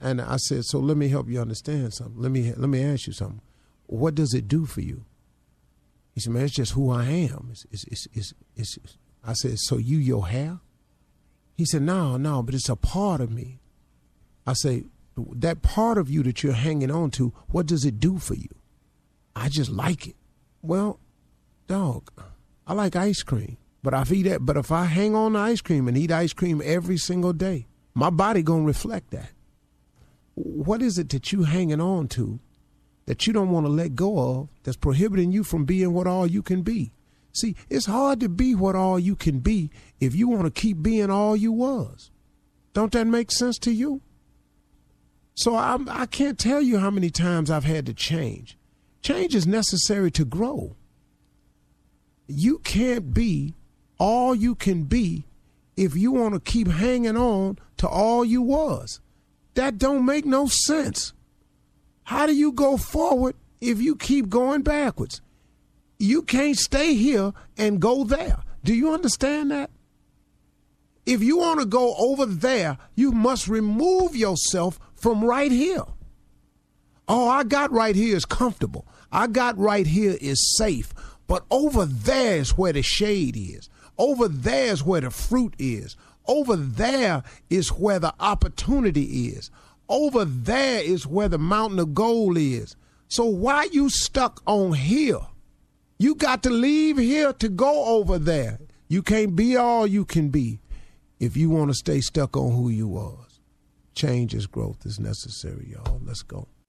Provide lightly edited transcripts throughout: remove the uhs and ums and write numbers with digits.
And I said, so let me help you understand something. Let me ask you something. What does it do for you? He said, man, it's just who I am. I said, so you your hair? He said, no, but it's a part of me. I say, that part of you that you're hanging on to, what does it do for you? I just like it. Well, dog, I like ice cream. But if I hang on to ice cream and eat ice cream every single day, my body gonna reflect that. What is it that you hanging on to that you don't want to let go of that's prohibiting you from being what all you can be? See, it's hard to be what all you can be if you want to keep being all you was. Don't that make sense to you? So I can't tell you how many times I've had to change. Change is necessary to grow. You can't be all you can be if you want to keep hanging on to all you was. That don't make no sense. How do you go forward if you keep going backwards? You can't stay here and go there. Do you understand that? If you want to go over there, you must remove yourself from right here. Oh, I got right here is comfortable. I got right here is safe. But over there is where the shade is. Over there is where the fruit is. Over there is where the opportunity is. Over there is where the mountain of gold is. So why you stuck on here? You got to leave here to go over there. You can't be all you can be if you want to stay stuck on who you was. Change is growth is necessary, y'all. Let's go.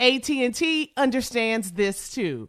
AT&T understands this too.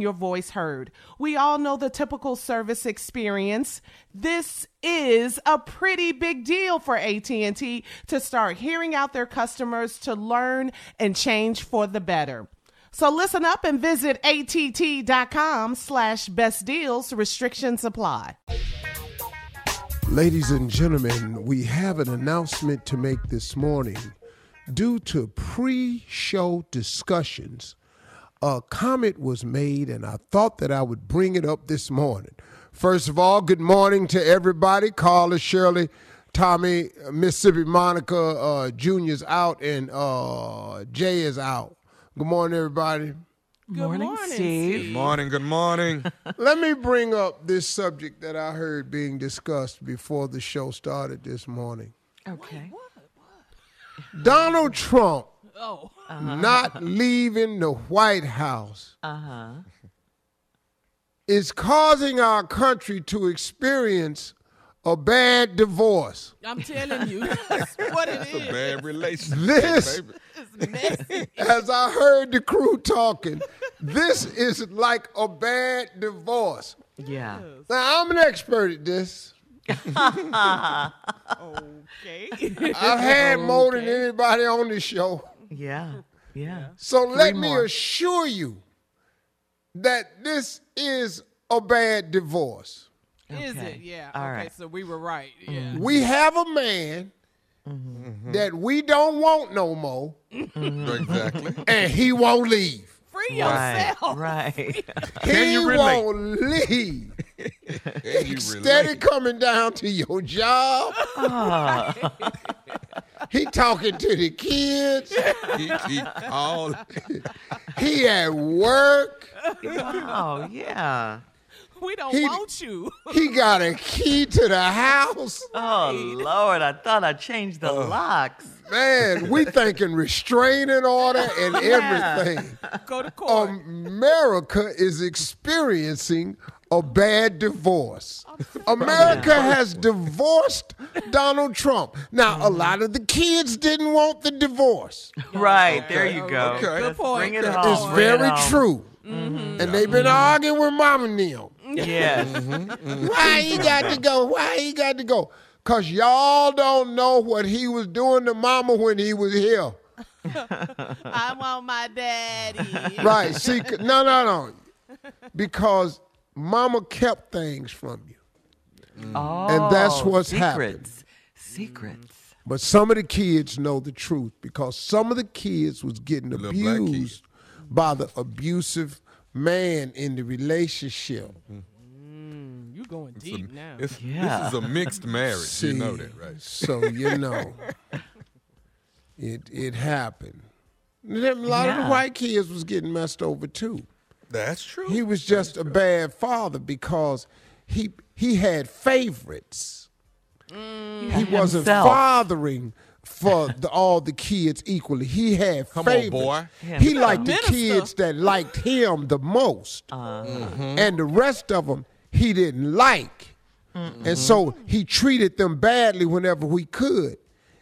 your voice heard. We all know the typical service experience. This is a pretty big deal for AT&T to start hearing out their customers to learn and change for the better. So listen up and visit att.com/bestdeals. Restrictions apply. Ladies and gentlemen, we have an announcement to make this morning. Due to pre-show discussions, a comment was made, and I thought that I would bring it up this morning. First of all, good morning to everybody. Carla, Shirley, Tommy, Mississippi Monica, Junior's out, and Jay is out. Good morning, everybody. Good morning, Steve. Good morning. Let me bring up this subject that I heard being discussed before the show started this morning. Okay. What? Donald Trump. Oh. Uh-huh. Not leaving the White House is causing our country to experience a bad divorce. I'm telling you, that's what it is. It's a bad relationship. This is messy. As I heard the crew talking, this is like a bad divorce. Yeah. Now, I'm an expert at this. Okay. I've had more than anybody on this show. Yeah. So let me assure you that this is a bad divorce. Okay. Is it? Yeah. All right. So we were right. Yeah. We have a man that we don't want no more. Exactly. And he won't leave. Free yourself. Right. He won't leave. Steady coming down to your job. He talking to the kids. He at work. Oh, yeah. We don't want you. He got a key to the house. Oh, Lord, I thought I changed the locks. Man, we thinking restraining order and everything. Go to court. America is experiencing a bad divorce. America has divorced Donald Trump. Now, a lot of the kids didn't want the divorce. Right, there you go. Okay. Good point. Bring it home. It's very true. Mm-hmm. And they've been arguing with Mama and them. Yes. Why he got to go? Why he got to go? Because y'all don't know what he was doing to Mama when he was here. I want my daddy. Right. See, no. Because Mama kept things from you. Oh, and that's what's happened. Secrets. But some of the kids know the truth because some of the kids was getting abused by the abusive man in the relationship. You're going deep now. This is a mixed marriage. See, you know that, right? So you know, it happened. A lot of the white kids was getting messed over too. That's true. He was just a bad father because he had favorites. He wasn't fathering for all the kids equally. He had favorites. On, boy. He liked the kids that liked him the most. And the rest of them he didn't like. And so he treated them badly whenever he could.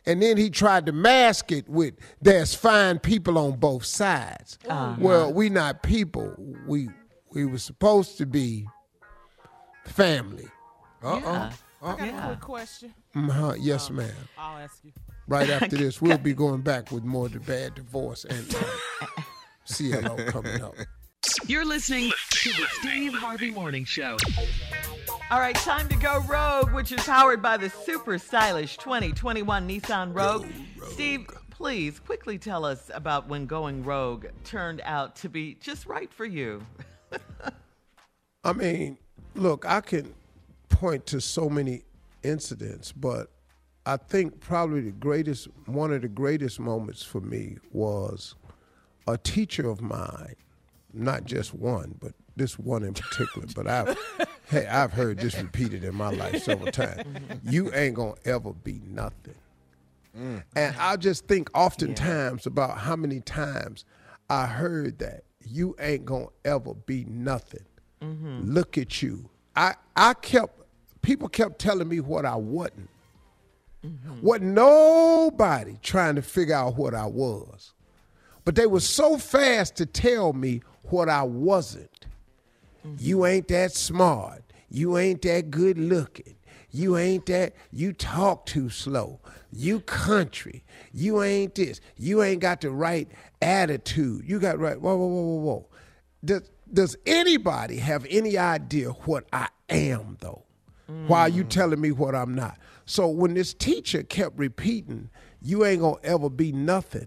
And then he tried to mask it with there's fine people on both sides. Well, we not people. We were supposed to be family. I got a quick question. Yes, ma'am. I'll ask you. Right after this, we'll be going back with more The Bad Divorce and CLO coming up. You're listening to the Steve Harvey Morning Show. All right, time to go rogue, which is powered by the super stylish 2021 Nissan Rogue. Steve, please quickly tell us about when going rogue turned out to be just right for you. I mean, look, I can point to so many incidents, but I think probably one of the greatest moments for me was a teacher of mine. Not just one, but this one in particular. But I've heard this repeated in my life several times. You ain't gonna ever be nothing. And I just think oftentimes about how many times I heard that. You ain't gonna ever be nothing. Look at you. People kept telling me what I wasn't. Wasn't nobody trying to figure out what I was. But they were so fast to tell me what I wasn't. You ain't that smart. You ain't that good looking. You ain't that. You talk too slow. You country. You ain't this. You ain't got the right attitude. You got right. Whoa. Does anybody have any idea what I am, though? Why are you telling me what I'm not? So when this teacher kept repeating, you ain't going to ever be nothing,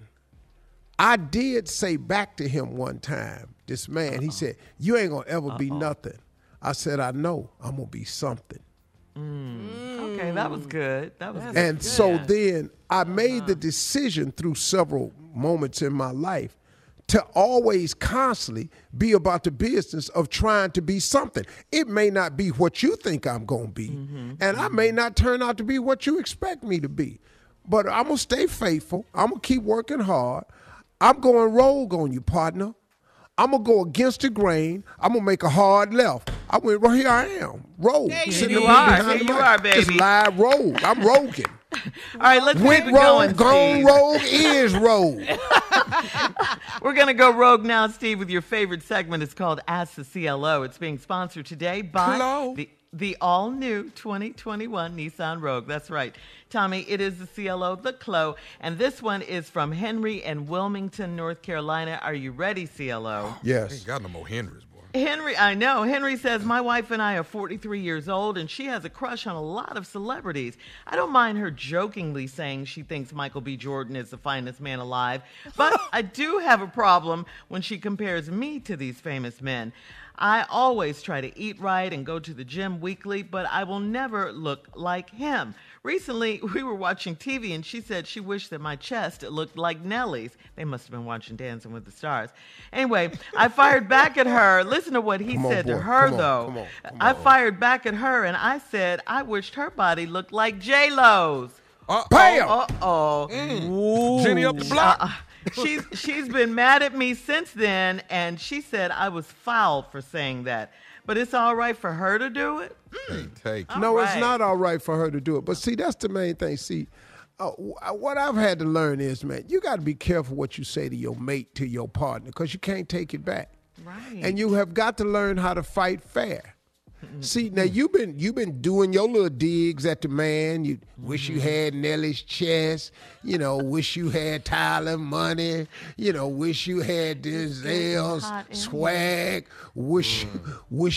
I did say back to him one time, this man, he said, you ain't going to ever be nothing. I said, I know, I'm going to be something. Okay, that was good. And so then I made the decision through several moments in my life to always constantly be about the business of trying to be something. It may not be what you think I'm going to be, and I may not turn out to be what you expect me to be. But I'm going to stay faithful. I'm going to keep working hard. I'm going rogue on you, partner. I'm going to go against the grain. I'm going to make a hard left. I went, well, here I am. Rogue. There you are. Here you are, baby. It's live rogue. I'm roguing. All right, let's keep it going, Steve. Gone rogue is rogue. We're going to go rogue now, Steve, with your favorite segment. It's called Ask the CLO. It's being sponsored today by the all-new 2021 Nissan Rogue. That's right. Tommy, it is the CLO, the Khloe, and this one is from Henry in Wilmington, North Carolina. Are you ready, CLO? Yes. I ain't got no more Henrys, boy. Henry, I know. Henry says, my wife and I are 43 years old, and she has a crush on a lot of celebrities. I don't mind her jokingly saying she thinks Michael B. Jordan is the finest man alive, but I do have a problem when she compares me to these famous men. I always try to eat right and go to the gym weekly, but I will never look like him. Recently, we were watching TV, and she said she wished that my chest looked like Nelly's. They must have been watching Dancing with the Stars. Anyway, I fired back at her. Listen to what he said to her, though. I fired back at her, and I said I wished her body looked like J-Lo's. Bam! Uh-oh. Jenny up the block. She's been mad at me since then, and she said I was foul for saying that. But it's all right for her to do it? It's not all right for her to do it. But see, that's the main thing. See, what I've had to learn is, man, you got to be careful what you say to your mate, to your partner, because you can't take it back. Right. And you have got to learn how to fight fair. See, now you've been doing your little digs at the man. You wish you had Nelly's chest, you know, wish you had Tyler money, you know, wish you had Giselle's swag, wish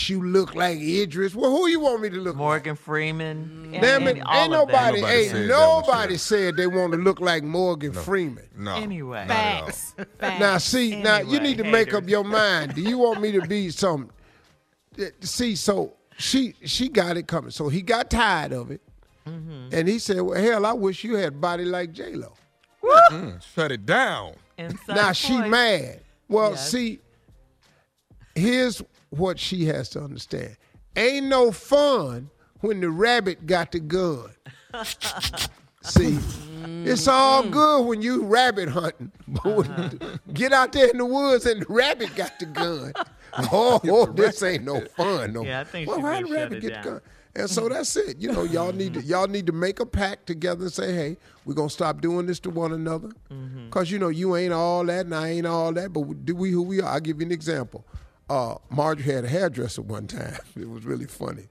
you looked like Idris. Well, who you want me to look like? Morgan Freeman. Damn it, ain't nobody said they want to look like Morgan Freeman. No. Anyway. Facts. Now see, anyway, now you need to make up your mind. Do you want me to be some? See, so she got it coming. So he got tired of it, and he said, "Well, hell, I wish you had a body like J-Lo." Shut it down. Now she mad. Well, see, here's what she has to understand: ain't no fun when the rabbit got the gun. See, it's all good when you rabbit hunting, but get out there in the woods and the rabbit got the gun. Oh, this ain't no fun. No. Yeah, I think she would shut it down. And so that's it. You know, y'all need to make a pact together and say, hey, we're going to stop doing this to one another. Because, you know, you ain't all that and I ain't all that, but we who we are. I'll give you an example. Marjorie had a hairdresser one time. It was really funny.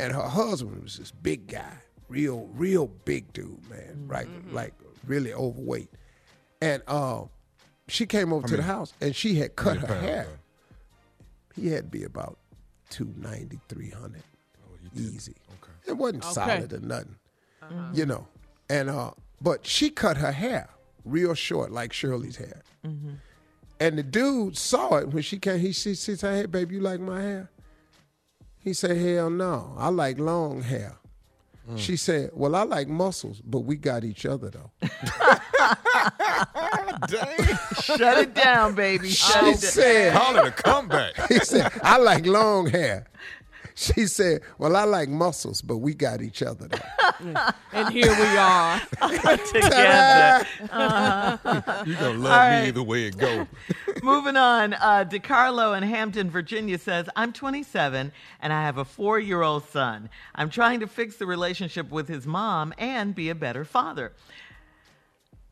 And her husband was this big guy, real big dude, man, right? Like really overweight. And she came over to the house and she had cut her hair. He had to be about 290, 300. Oh, easy. Okay. It wasn't solid or nothing, you know. And but she cut her hair real short, like Shirley's hair. And the dude saw it when she came. She said, "Hey, babe, you like my hair?" He said, "Hell no, I like long hair." She said, "Well, I like muscles, but we got each other though." Dang. Shut it down, baby. She said, "Holler to comeback." He said, "I like long hair." She said, "Well, I like muscles, but we got each other though." And here we are together. You're gonna love me either way it goes. Moving on, DeCarlo in Hampton, Virginia says, I'm 27 and I have a 4-year-old son. I'm trying to fix the relationship with his mom and be a better father.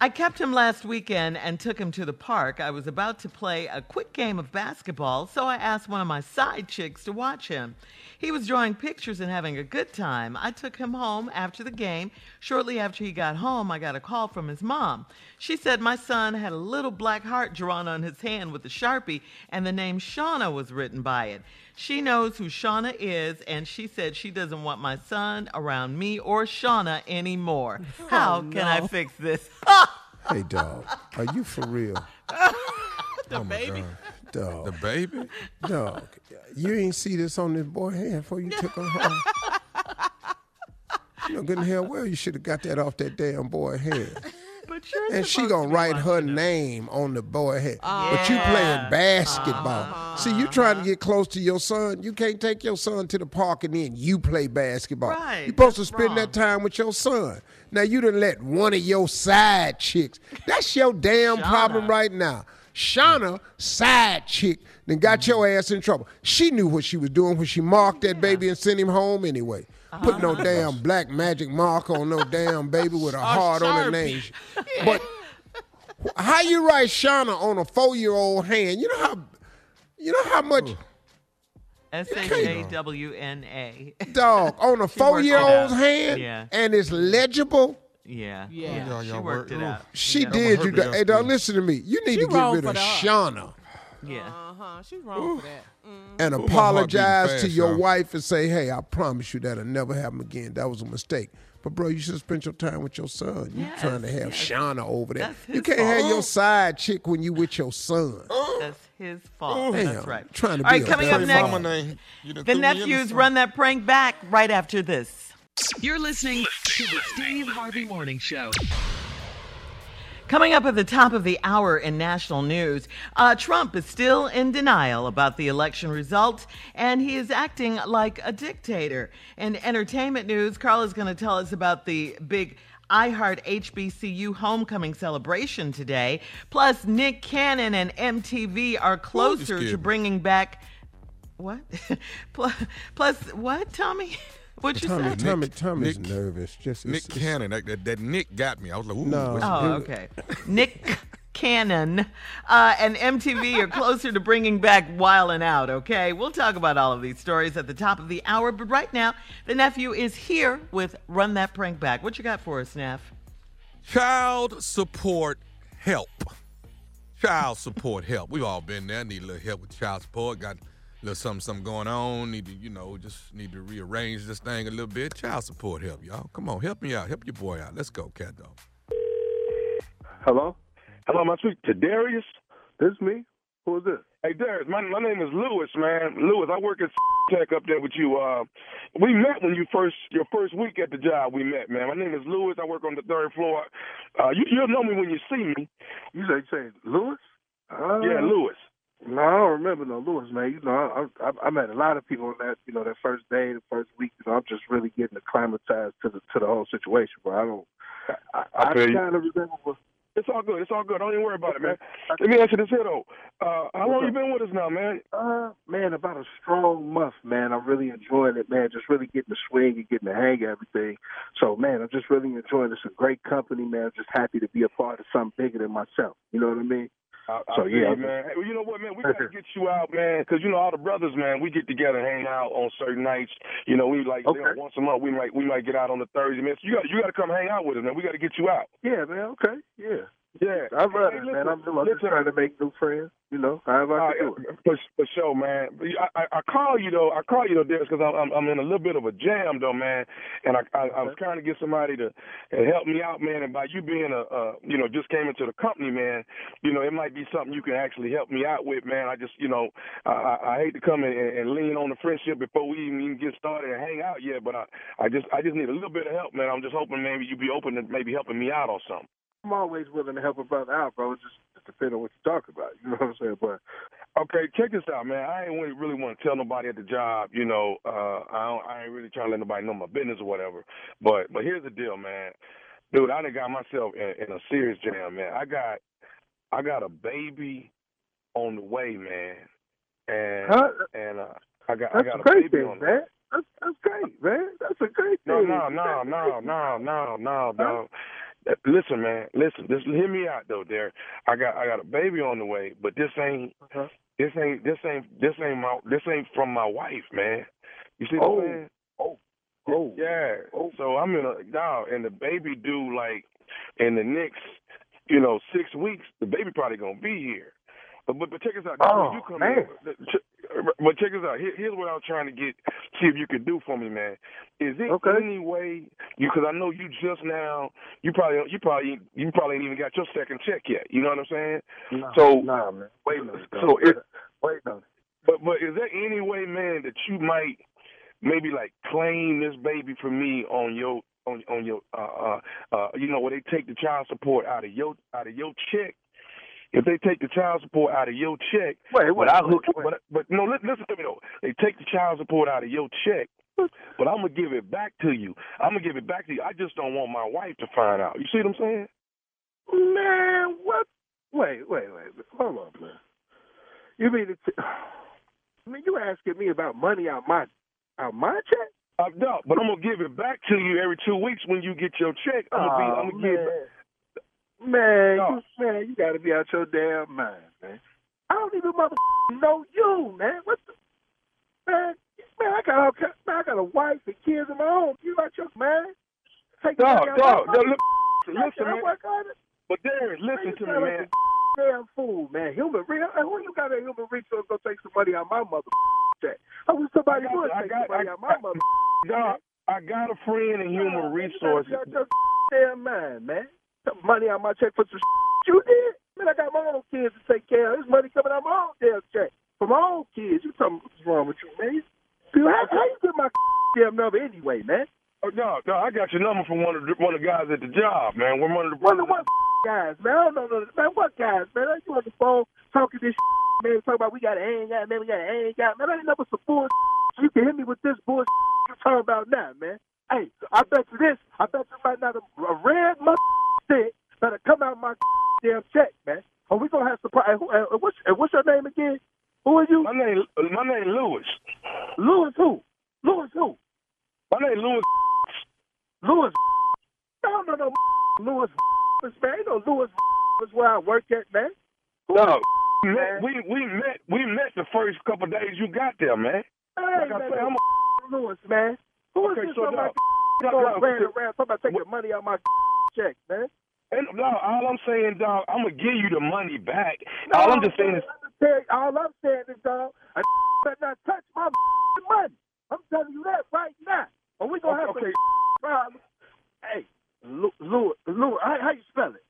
I kept him last weekend and took him to the park. I was about to play a quick game of basketball, so I asked one of my side chicks to watch him. He was drawing pictures and having a good time. I took him home after the game. Shortly after he got home, I got a call from his mom. She said my son had a little black heart drawn on his hand with a Sharpie, and the name Shauna was written by it. She knows who Shauna is, and she said she doesn't want my son around me or Shauna anymore. How can I fix this? Hey, dog, are you for real? Baby? Dog. The baby? Dog, you ain't see this on this boy's hand before you took him home. You know, good in hell, well, you should have got that off that damn boy's hand. But and she gonna write her name on the boy's head. But you playing basketball. See, you trying to get close to your son. You can't take your son to the park and then you play basketball. Right, you're supposed to spend that time with your son. Now you done let one of your side chicks. That's your damn problem right now. Shauna, side chick, then got your ass in trouble. She knew what she was doing when she marked that baby and sent him home anyway. Put no damn black magic mark on no damn baby with a heart on her name. But how you write Shauna on a 4-year-old hand? You know how much. S-H-A-W-N-A. Dog, on a 4-year-old's hand, and it's legible. Yeah. She worked it out. She did. Hey, dog, listen to me. You need to get rid of Shauna. Yeah. She's wrong for that. And apologize to your wife and say, hey, I promise you that'll never happen again. That was a mistake. But, bro, you should spend your time with your son. You trying to have Shauna over there. You can't have your side chick when you with your son. That's his fault. Damn, that's right. Trying to be coming up next, the nephews run that prank back right after this. You're listening to the Steve Harvey Morning Show. Coming up at the top of the hour in national news, Trump is still in denial about the election result, and he is acting like a dictator. In entertainment news, Carla's going to tell us about the big iHeart HBCU homecoming celebration today. Plus, Nick Cannon and MTV are closer to bringing back... What? Plus, what, Tommy? Tommy's nervous. Just Nick Cannon. That Nick got me. I was like, ooh. Nick Cannon and MTV are closer to bringing back Wild 'N Out, okay? We'll talk about all of these stories at the top of the hour, but right now, the nephew is here with Run That Prank Back. What you got for us, Neff? Child support help. Child support help. We've all been there. Need a little help with child support. Got a little something going on. Need to, just need to rearrange this thing a little bit. Child support help, y'all. Come on, help me out. Help your boy out. Let's go, cat dog. Hello? Hello, my sweet. To Darius? This is me? Who is this? Hey, Darius, my name is Lewis, man. Lewis, I work at Tech up there with you. We met when your first week at the job we met, man. My name is Lewis. I work on the third floor. You'll know me when you see me. You say Lewis? Yeah, Lewis. No, I don't remember no Lewis, man. I met a lot of people on that, that first day, the first week. I'm just really getting acclimatized to the whole situation, but I kind of remember. It's all good. It's all good. Don't even worry about it, man. Let me ask you this here, though. How long you been with us now, man? Man, about a strong month, man. I'm really enjoying it, man. Just really getting the swing and getting the hang of everything. So, man, I'm just really enjoying it. It's a great company, man. I'm just happy to be a part of something bigger than myself. You know what I mean? Yeah, man. Hey, well, you know what, man? We got to get you out, man, because, all the brothers, man, we get together and hang out on certain nights. We once a month, we might get out on the Thursday. Man, so you got to come hang out with us, man. We got to get you out. Yeah, man, okay, yeah. Yeah, I'd rather, man. I'm just trying to make new friends, however I can do it. For sure, man. I call you, though, Darius, because I'm in a little bit of a jam, though, man. And I was trying to get somebody to help me out, man. And by you being just came into the company, man, it might be something you can actually help me out with, man. I just, I hate to come in and lean on the friendship before we even get started and hang out yet, but I just need a little bit of help, man. I'm just hoping maybe you'd be open to maybe helping me out or something. I'm always willing to help a brother out, bro. It just depends on what you talk about. You know what I'm saying? But okay, check this out, man. I ain't really want to tell nobody at the job, I ain't really trying to let nobody know my business or whatever. But here's the deal, man. Dude, I done got myself in a serious jam, man. I got a baby on the way, man. And I got a baby on the way. That's great, man. That's a great thing. No, bro. Listen, man. Listen. Just hear me out, though. There, I got a baby on the way, but this ain't from my wife, man. You see what I'm saying? Oh, yeah. Oh. So I'm in a dog, and the baby due like in the next, 6 weeks. The baby probably gonna be here. But check us out. Oh, you come man. But check us out. Here's what I was trying to get, see if you could do for me, man. Is it any way? Because I know you just now. You probably ain't even got your second check yet. You know what I'm saying? No, man. Wait a minute. But is there any way, man, that you might maybe like claim this baby for me on your where they take the child support out of your check? If they take the child support out of your check, but listen to me though. They take the child support out of your check, but I'm gonna give it back to you. I just don't want my wife to find out. You see what I'm saying? Man, what? Wait. Hold on, man. You mean you asking me about money out my check? No, but I'm gonna give it back to you every 2 weeks when you get your check. I'm gonna give. Man, you gotta be out your damn mind, man. I don't even know you, man. What the man? I got a wife and kids of my own. You got your man? Listen, man. But Darren, listen to me, man. Like damn fool, man. Human reach. Who you got a human reach to go take somebody out my mother? That I wish somebody would take somebody out my mother. Dog, I got a friend in human resources. You got your damn mind, man. Money out my check for some shit you did? Man, I got my own kids to take care of. This money coming out my own damn check. For my own kids. You something wrong with you, man. Dude, how you get my damn number anyway, man? Oh, no, I got your number from one of the guys at the job, man. We're one of the guys, man. I don't know man, what guys, man? I you on the phone talking this shit, man, talking about we gotta hang out, man. I ain't never some bullshit. You can hit me with this bullshit you're talking about now, man. Hey, I bet you this. I bet you right now a red mother better come out my damn check, man. Or we gonna have surprise. What's your name again? Who are you? My name Lewis. Lewis who? My name Lewis. Lewis. I don't know no Lewis, man. Ain't no Lewis was where I worked at, man. No, man. We met the first couple of days you got there, man. Hey, like man, I said, I'm a Lewis, man. Who is this somebody going around talking about taking the money out of my check, man? And, dog, all I'm saying, dog, I'm gonna give you the money back. No, all I'm just saying is, all I'm saying is, dog, I better not touch my money. I'm telling you that right now. Or we gonna have to problems. Hey, Lewis, how you spell it?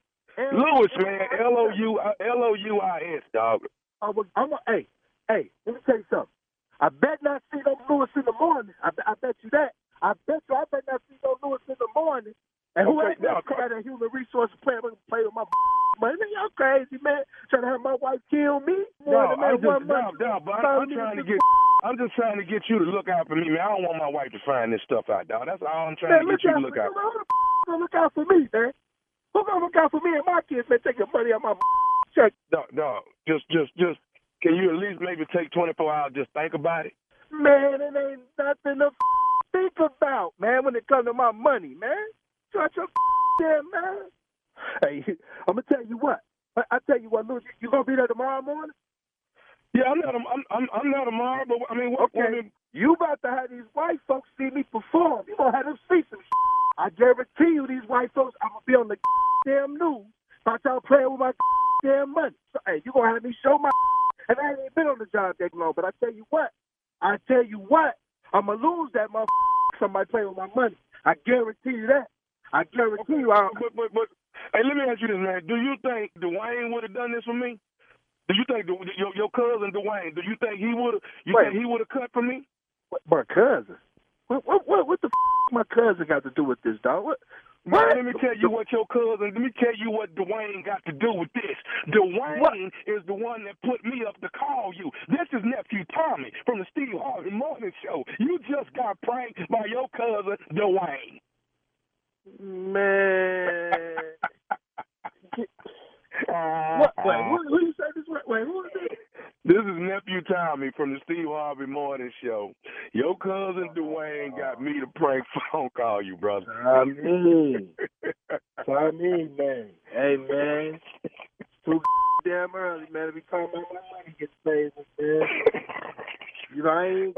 Lewis, man, L-O-U-I-S, dog. Hey, let me tell you something. I bet not see no Lewis in the morning. I bet you that. I bet not see no Lewis in the morning. And who ain't got a human resource plan to play with my money? Y'all crazy, man. Trying to have my wife kill me? No, I'm just trying to get you to look out for me, man. I don't want my wife to find this stuff out, dog. That's all I'm trying to get you to look out for. Who the gonna look out for me, man? Who gonna look out for me and my kids, man, taking money out of my check? Dog, just, can you at least maybe take 24 hours just think about it? Man, it ain't nothing to think about, man, when it comes to my money, man. Shut your damn mouth. Hey, I'm going to tell you what. I tell you what, Louis, you going to be there tomorrow morning? Yeah, I'm there tomorrow, but I mean, what? Okay. You about to have these white folks see me perform. You going to have them see some shit. I guarantee you these white folks, I'm going to be on the damn news about y'all playing with my damn money. So, hey, you going to have me show my and I ain't been on the job that long, but I tell you what, I'm going to lose that motherfucker somebody playing with my money. I guarantee you that. I guarantee you. But hey, let me ask you this, man. Do you think Dwayne would have done this for me? Do you think your cousin Dwayne? Do you think he would have? Think he would have cut for me? My cousin? What the f- my cousin got to do with this, dog? What? Let me tell you what your cousin. Let me tell you what Dwayne got to do with this. Dwayne is the one that put me up to call you. This is Nephew Tommy from the Steve Harvey Morning Show. You just got pranked by your cousin Dwayne. Man, what? Wait, who you say this? Wait, who is this? This is Nephew Tommy from the Steve Harvey Morning Show. Your cousin Dwayne got me to prank phone call you, brother. Tommy, man. Hey, man. It's too damn early, man. Every time my money gets paid, man. You know, I ain't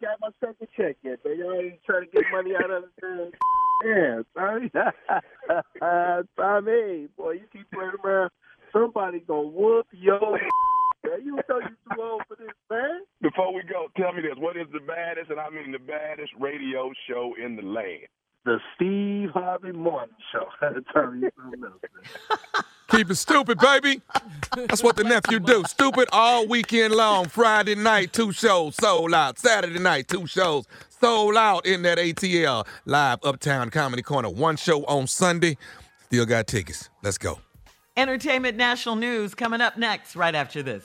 got my second check yet, man. Y'all ain't trying to get money out of it. Yeah, Tommy. Tommy, boy, you keep playing around. Somebody gonna whoop your man. You know you too old for this, man. Before we go, tell me this. What is the baddest, and I mean the baddest, radio show in the land? The Steve Harvey Morning Show. Tommy, keep it stupid, baby. That's what the nephew do. Stupid all weekend long. Friday night, 2 shows sold out. Saturday night, 2 shows sold out in that ATL. Live Uptown Comedy Corner. 1 show on Sunday. Still got tickets. Let's go. Entertainment National News coming up next right after this.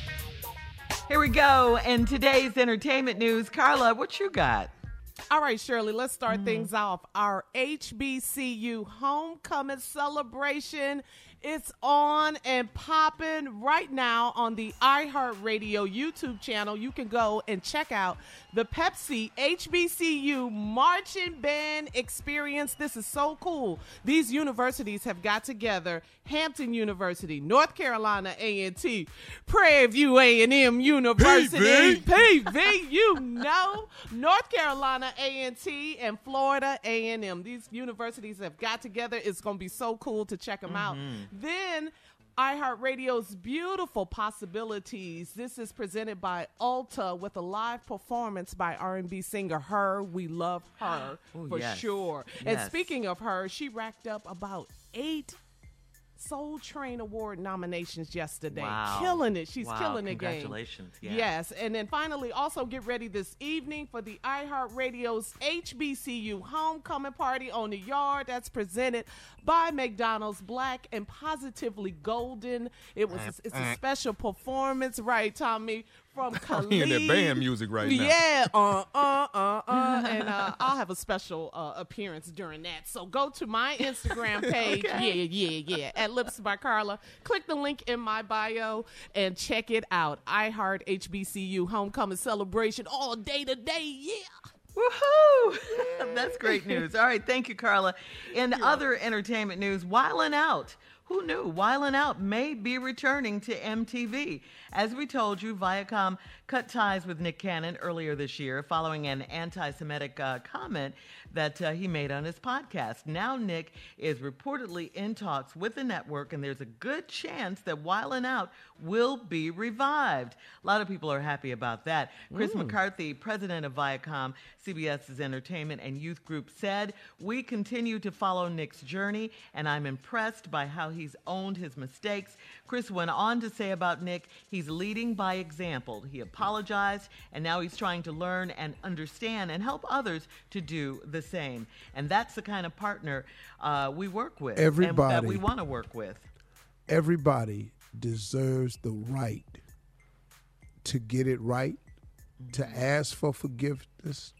Here we go. And today's entertainment news. Carla, what you got? All right, Shirley, let's start things off. Our HBCU homecoming celebration It's on and popping right now on the iHeartRadio YouTube channel. You can go and check out the Pepsi HBCU Marching Band Experience. This is so cool. These universities have got together. Hampton University, North Carolina A&T, Prairie View A&M University, PV, you know, North Carolina A&T, and Florida A&M. These universities have got together. It's going to be so cool to check them out. Then iHeartRadio's Beautiful Possibilities. This is presented by Ulta with a live performance by R&B singer Her. We love Her for sure. Yes. And speaking of Her, she racked up about 8 Soul Train Award nominations yesterday. Wow. Killing it. She's killing the game. Congratulations. Yeah. Yes. And then finally, also get ready this evening for the iHeartRadio's HBCU Homecoming Party on the Yard. That's presented by McDonald's Black and Positively Golden. It's a special performance, right, Tommy? From Khalid. He in that band music right now. Yeah, and I'll have a special appearance during that. So go to my Instagram page, okay. At Lips by Carla. Click the link in my bio and check it out. iHeart HBCU Homecoming Celebration all day today, Woohoo! That's great news. All right, thank you, Carla. In other entertainment news, Wild 'N Out. Who knew? Wild 'N Out may be returning to MTV. As we told you, Viacom cut ties with Nick Cannon earlier this year following an anti-Semitic comment that he made on his podcast. Now Nick is reportedly in talks with the network, and there's a good chance that Wild 'N Out will be revived. A lot of people are happy about that. Chris McCarthy, president of Viacom, CBS's entertainment and youth group, said, "We continue to follow Nick's journey, and I'm impressed by how he's owned his mistakes." Chris went on to say about Nick, he's leading by example. He apologized, and now he's trying to learn and understand and help others to do the same. And that's the kind of partner we work with. Everybody. And that we want to work with. Everybody deserves the right to get it right, to ask for forgiveness.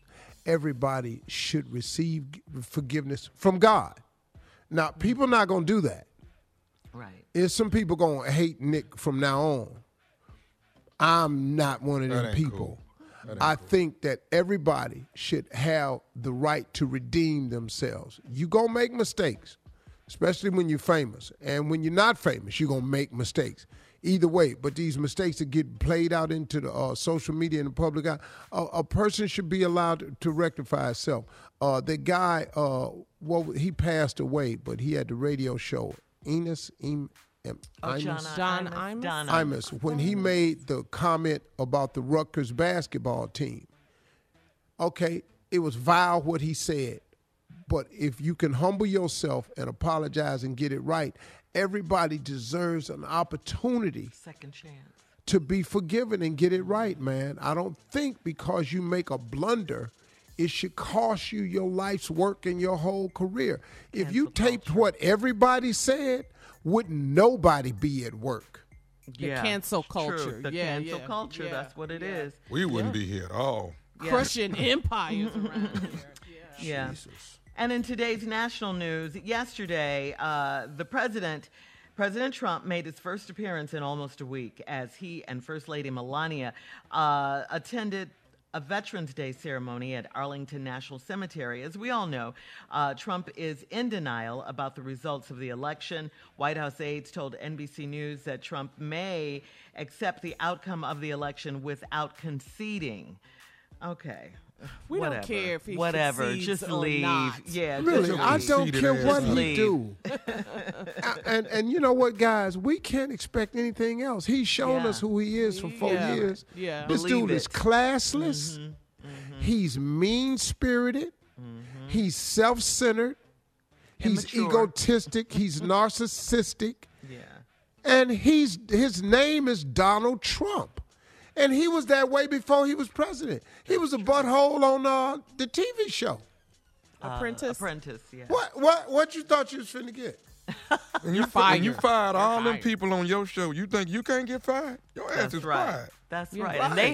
Everybody should receive forgiveness from God. Now, people are not going to do that. Right. Is some people going to hate Nick from now on? I'm not one of them people. Cool. I think that everybody should have the right to redeem themselves. You going to make mistakes, especially when you're famous. And when you're not famous, you're going to make mistakes. Either way, but these mistakes that get played out into the social media and the public eye, a person should be allowed to rectify itself. The guy, he passed away, but he had the radio show. John Imus. When he made the comment about the Rutgers basketball team, it was vile what he said. But if you can humble yourself and apologize and get it right, everybody deserves an opportunity. Second chance. To be forgiven and get it right, man. I don't think because you make a blunder, it should cost you your life's work and your whole career. If you taped what everybody said, wouldn't nobody be at work? The cancel culture. True. The cancel culture, that's what it is. We wouldn't be here at all. Crushing empires around here. Jesus. And in today's national news, yesterday, the President Trump made his first appearance in almost a week as he and First Lady Melania attended a Veterans Day ceremony at Arlington National Cemetery. As we all know, Trump is in denial about the results of the election. White House aides told NBC News that Trump may accept the outcome of the election without conceding. Okay. We don't care if he concedes. Just leave. Not. Yeah, really, just leave. I don't care what he do. And you know what, guys? We can't expect anything else. He's shown us who he is for 4 years. Yeah. This dude is classless. Mm-hmm. Mm-hmm. He's mean-spirited. Mm-hmm. He's self-centered. He's egotistic. He's narcissistic. Yeah. And his name is Donald Trump. And he was that way before he was president. He was a butthole on the TV show. Apprentice, yeah. What you thought you was finna get? You fired all them people on your show. You think you can't get fired? Your ass is fired. That's right. And they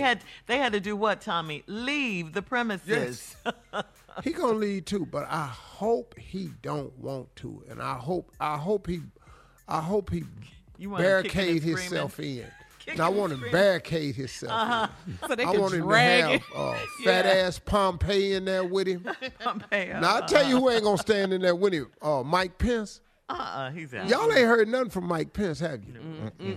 had to do what, Tommy? Leave the premises. Yes. He gonna leave too, but I hope he don't want to. And I hope I hope he barricade himself in. And I want to barricade himself. So they I want him to have fat-ass Pompey in there with him. Now, I'll tell you who ain't going to stand in there with him. Mike Pence. He's out. Y'all ain't heard nothing from Mike Pence, have you?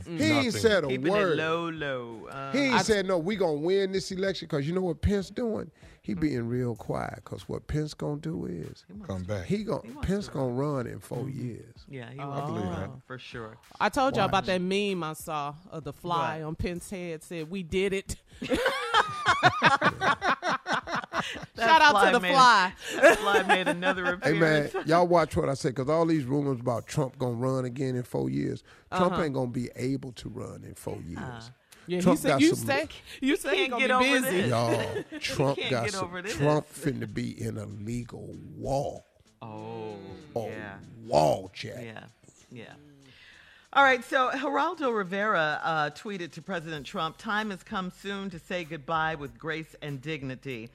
He ain't said a word. Low. He ain't said, no, we going to win this election, because you know what Pence doing? He being real quiet, because what Pence going to do is come back. Pence going to run in 4 years. Yeah, he will. For sure. I told y'all about that meme I saw of the fly on Pence's head said, we did it. Shout out to the fly. That fly made another appearance. Hey, man, y'all watch what I say, because all these rumors about Trump going to run again in 4 years. Trump ain't going to be able to run in 4 years. Yeah, Trump got some. You say he can't get over this. Y'all, Trump got some. Trump finna be in a legal wall. Wall chat. Yeah. All right, so Geraldo Rivera tweeted to President Trump, time has come soon to say goodbye with grace and dignity.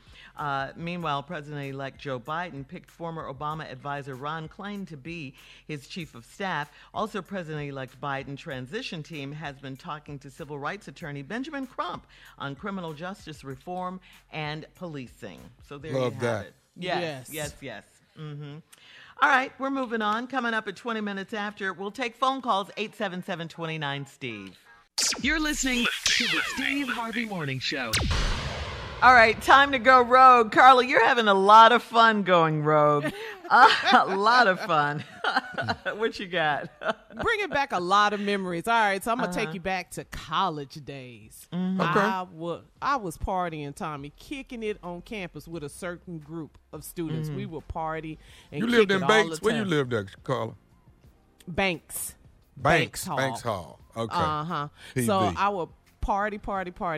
Meanwhile, President-elect Joe Biden picked former Obama advisor Ron Klain to be his chief of staff. Also, President-elect Biden transition team has been talking to civil rights attorney Benjamin Crump on criminal justice reform and policing. So there you have it. Yes. Mm-hmm. All right, we're moving on. Coming up at 20 minutes after, we'll take phone calls, 877-29-STEVE. You're listening to the Steve Harvey Morning Show. All right, time to go rogue. Carla, you're having a lot of fun going rogue. A lot of fun. What you got? Bringing back a lot of memories. All right, so I'm going to take you back to college days. Mm-hmm. Okay. I was partying, Tommy, kicking it on campus with a certain group of students. Mm-hmm. We would party and kick it all the time. You lived in Banks? Where you lived at, Carla? Banks Hall. Okay. Uh-huh. TV. So I would party.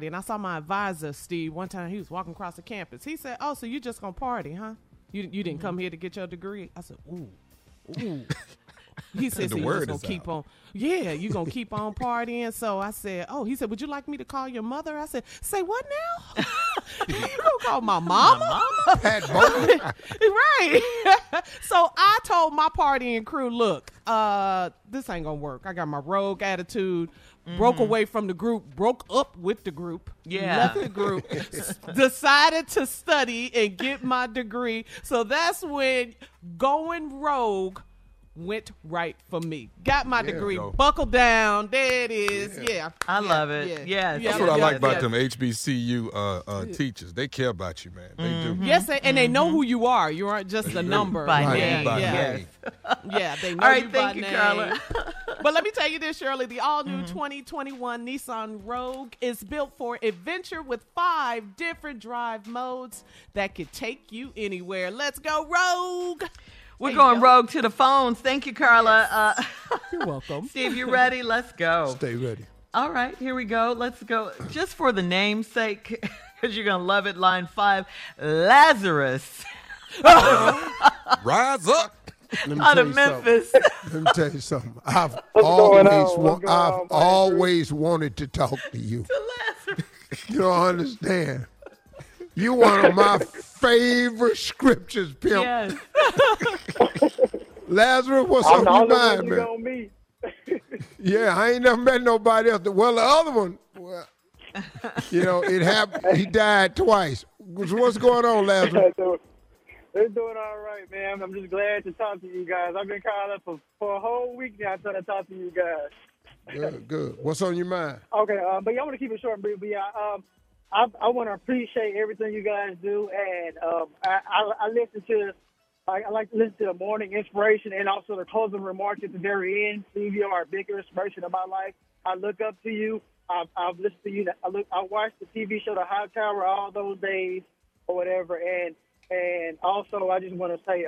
And I saw my advisor, Steve, one time. He was walking across the campus. He said, so you're just going to party, huh? You didn't come here to get your degree? I said, ooh. He said, so you're going to keep on. Yeah, you're going to keep on partying. So I said, he said, would you like me to call your mother? I said, say what now? You going to call my mama? Right. So I told my partying crew, look, this ain't going to work. I got my rogue attitude. Broke away from the group, broke up with the group, left the group, decided to study and get my degree. So that's when going rogue went right for me. Got my degree, buckled down. There it is. Yeah. I love it. That's what I like about them HBCU teachers. They care about you, man. They do. Yes, and they know who you are. You aren't just a number. By name. They know you by name. All right, thank you, Carla. But let me tell you this, Shirley. The all-new 2021 Nissan Rogue is built for adventure with 5 different drive modes that could take you anywhere. Let's go rogue. We're going rogue to the phones. Thank you, Carla. Yes. You're welcome. Steve, you ready? Let's go. Stay ready. All right, here we go. Let's go. Just for the namesake, because you're going to love it, line 5, Lazarus. Rise up. Out of Memphis. Let me tell you something. I've always wanted to talk to you. To Lazarus. You don't understand. You're one of my favorite scriptures, pimp. Yes. Lazarus, what's up your mind, man? I ain't never met nobody else. Well, the other one, it happened. He died twice. What's going on, Lazarus? They're doing all right, man. I'm just glad to talk to you guys. I've been calling up for a whole week now trying to talk to you guys. Good. What's on your mind? Okay, but I want to keep it short and brief. But I want to appreciate everything you guys do, and I listen to. I like to listen to the morning inspiration and also the closing remarks at the very end. Steve, you are a big inspiration of my life. I look up to you. I've listened to you. I watched the TV show The High Tower all those days or whatever. And also, I just want to say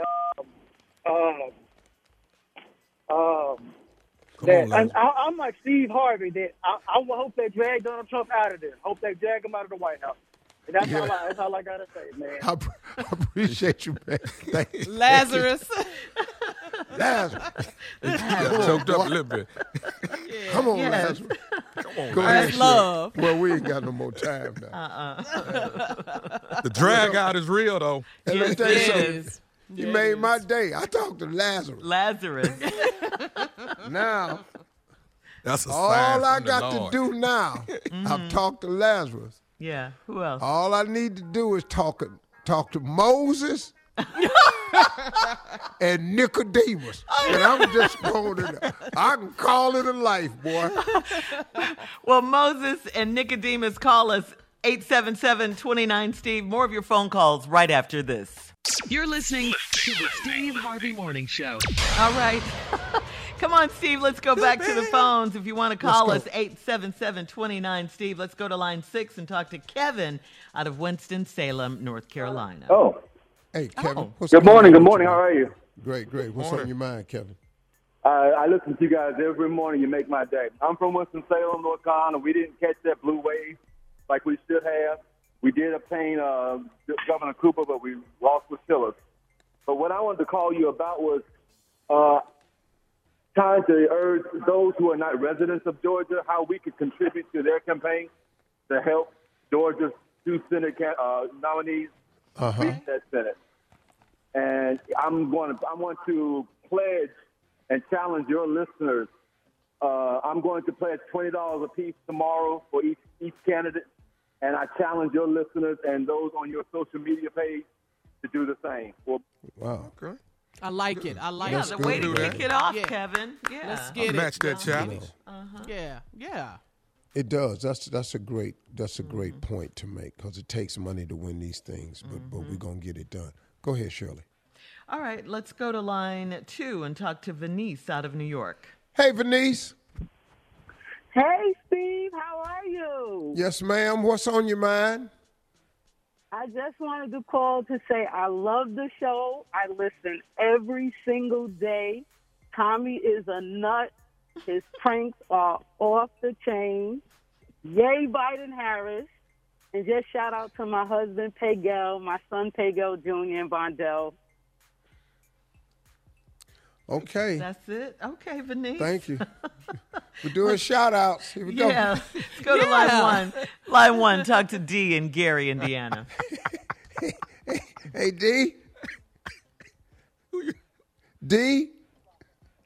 that I'm like Steve Harvey. That I hope they drag Donald Trump out of there. Hope they drag him out of the White House. That's all I got to say, man. I appreciate you, man. Lazarus. Lazarus. Choked up a little bit. Yeah. Come on, Lazarus. Come on, Lazarus. Love. Well, we ain't got no more time now. The drag out is real, though. Yes, it is. You made my day. I talked to Lazarus. Now, that's a sign all I got to do now, I've talked to Lazarus. Yeah, who else? All I need to do is talk to Moses and Nicodemus. And I'm just going to, I can call it a life, boy. Well, Moses and Nicodemus, call us 877-29-STEVE. More of your phone calls right after this. You're listening to the Steve Harvey Morning Show. All right. Come on, Steve. Let's go back to the phones. If you want to call us, 877-29-STEVE. Let's go to line 6 and talk to Kevin out of Winston-Salem, North Carolina. Oh. Hey, Kevin. Oh. Good morning. How are you? Great. What's on your mind, Kevin? I listen to you guys every morning. You make my day. I'm from Winston-Salem, North Carolina. We didn't catch that blue wave like we should have. We did obtain Governor Cooper, but we lost Priscilla. But what I wanted to call you about was trying to urge those who are not residents of Georgia how we could contribute to their campaign to help Georgia's two Senate nominees reach that Senate. And I want to pledge and challenge your listeners. I'm going to pledge $20 apiece tomorrow for each candidate. And I challenge your listeners and those on your social media page to do the same. Well, wow. Okay. I like it. I like it. The way to kick it off, Kevin. Yeah. Let's get it. Match that challenge. Yeah. It does. That's a great point to make because it takes money to win these things, but we're going to get it done. Go ahead, Shirley. All right. Let's go to line 2 and talk to Venice out of New York. Hey, Venice. Hey, Steve, how are you? Yes, ma'am. What's on your mind? I just wanted to call to say I love the show. I listen every single day. Tommy is a nut. His pranks are off the chain. Yay, Biden Harris. And just shout out to my husband, Pagel, my son, Pagel Jr., and Vondell. Okay. That's it. Okay, Venice. Thank you. We're doing shout-outs. Here we go. Yeah. Let's go to line 1. Line 1, talk to D in Gary, Indiana. Hey, D. D.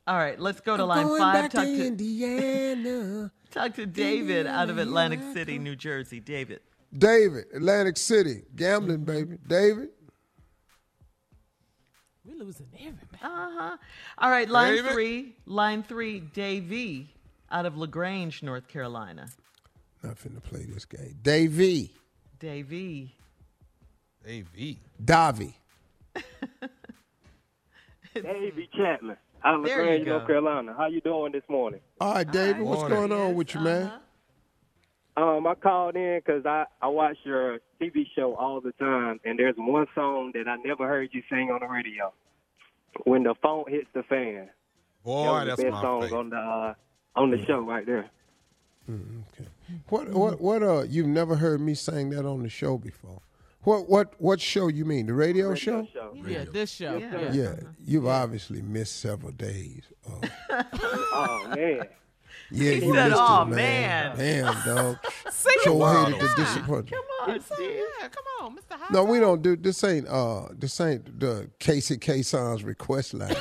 All right, let's go to line 5. Talk to Indiana. Talk to David out of Atlantic City, New Jersey. David. David, Atlantic City. Gambling, baby. David. We're losing everybody. All right, line David. 3. Line 3, Davey out of LaGrange, North Carolina. Not finna play this game. Davey. Davey. Davey Chapman out of LaGrange, North Carolina. How you doing this morning? All right, Davey, what's going on with you, man? I called in because I watch your TV show all the time, and there's one song that I never heard you sing on the radio. When the phone hits the fan. Boy, that's my best song favorite. on the show right there. Okay. What you've never heard me sing that on the show before. What show you mean? The radio show? Yeah, this show. Yeah. You've obviously missed several days. Oh man. Yeah, he said, "Oh man, damn dog, so hated the disappointment." Come on, Steve. Yeah, come on, Mr. High. No, we don't do this. Ain't the Casey Kason's request line.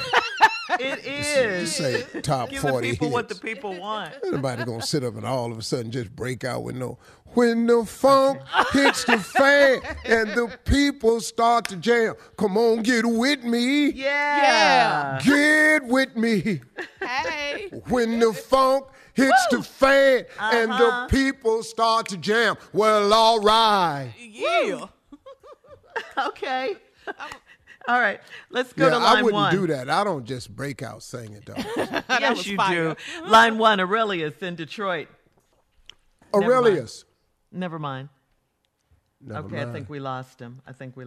It is. This ain't top 40 hits. Give the people what the people want. Nobody gonna sit up and all of a sudden just break out with no. When the funk hits the fan and the people start to jam, come on, get with me. Yeah. Get with me. Hey. When the funk hits the fan and the people start to jam, well, all right. Yeah. Okay. All right, let's go to line 1. I wouldn't do that. I don't just break out singing, dog. Yes, you do. Line 1, Aurelius in Detroit. Aurelius. Never mind. Never mind. I think we lost him. Okay,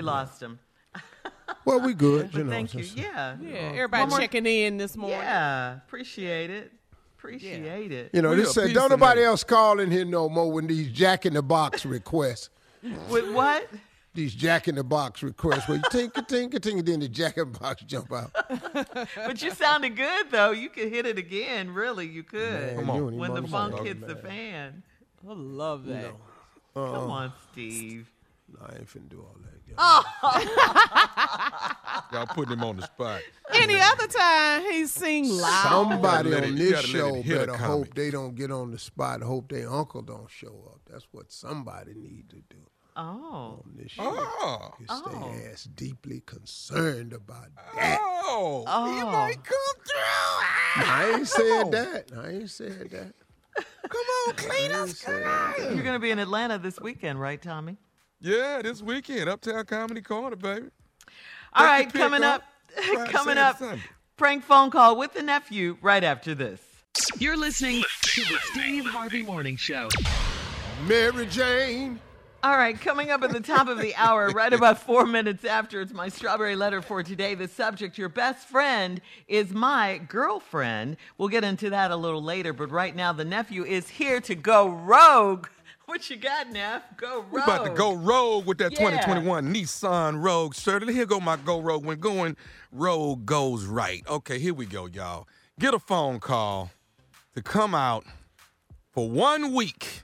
lost him. Well, we good. You know, thank you. Yeah. Everybody checking in this morning. Yeah, appreciate it. Appreciate it. You know, they said, don't nobody else call in here no more when these jack-in-the-box requests. With what? These jack-in-the-box requests where you tinker, tinker, tinker, then the jack-in-the-box jump out. But you sounded good, though. You could hit it again, really. You could. Man, come on. When the funk hits the fan. I love that. Come on, Steve. No, I ain't finna do all that. Oh. Y'all putting him on the spot. Any other time he's seen live. Somebody on this show better hope they don't get on the spot. Hope their uncle don't show up. That's what somebody need to do. Oh. On this show. Oh. It's their ass deeply concerned about that. Oh. He might come through. I ain't said that. I ain't said that. Come on, clean us. You're going to be in Atlanta this weekend, right, Tommy? Yeah, this weekend, Uptown Comedy Corner, baby. All right, coming up, prank phone call with the nephew right after this. You're listening to the Steve Harvey Morning Show. Mary Jane. All right, coming up at the top of the hour, right about 4 minutes after, it's my strawberry letter for today. The subject, your best friend is my girlfriend. We'll get into that a little later, but right now the nephew is here to go rogue. What you got, Neff? Go rogue. We're about to go rogue with that 2021 Nissan Rogue shirt. Here go my go rogue. When going rogue goes right. Okay, here we go, y'all. Get a phone call to come out for 1 week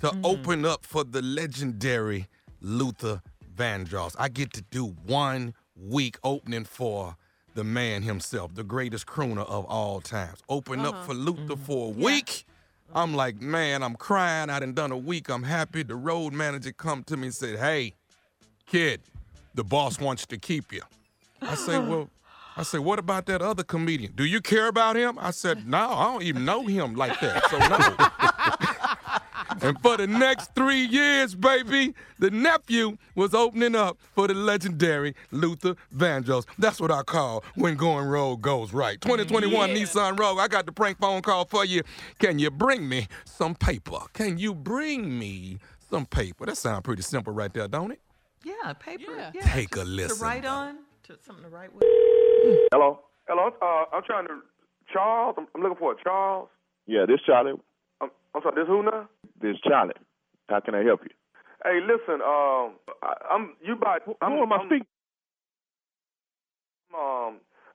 to open up for the legendary Luther Vandross. I get to do 1 week opening for the man himself, the greatest crooner of all times. Open up for Luther for a week. I'm like, man, I'm crying. I done a week. I'm happy. The road manager come to me and said, hey, kid, the boss wants to keep you. I say, well, what about that other comedian? Do you care about him? I said, no, I don't even know him like that. So no. And for the next 3 years, baby, the nephew was opening up for the legendary Luther Vandross. That's what I call when going rogue goes right. 2021 Nissan Rogue, I got the prank phone call for you. Can you bring me some paper? Can you bring me some paper? That sounds pretty simple right there, don't it? Yeah, paper. Yeah. Yeah. Take a listen. To write on, to something to write with. Hello? Hello? I'm trying to... Charles? I'm looking for a Charles. Yeah, this Charlie... I'm sorry, this who now? This Charlie. How can I help you? Hey, listen,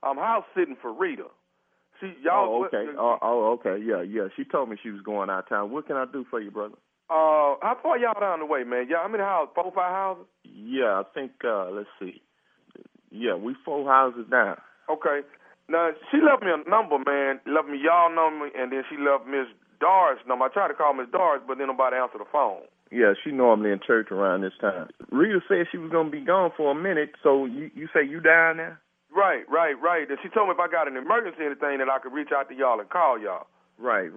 I'm house sitting for Rita. Okay, she told me she was going out of town. What can I do for you, brother? How far y'all down the way, man? Yeah, I'm in the house, 4 or 5 houses? Yeah, I think, let's see. Yeah, we 4 houses down. Okay. Now, she left me a number, man. Left me y'all number, and then she left Miss Doris number. I tried to call Miss Doris, but then nobody answered the phone. Yeah, she normally in church around this time. Rita said she was going to be gone for a minute, so you say you down there? Right. And she told me if I got an emergency or anything that I could reach out to y'all and call y'all. Right.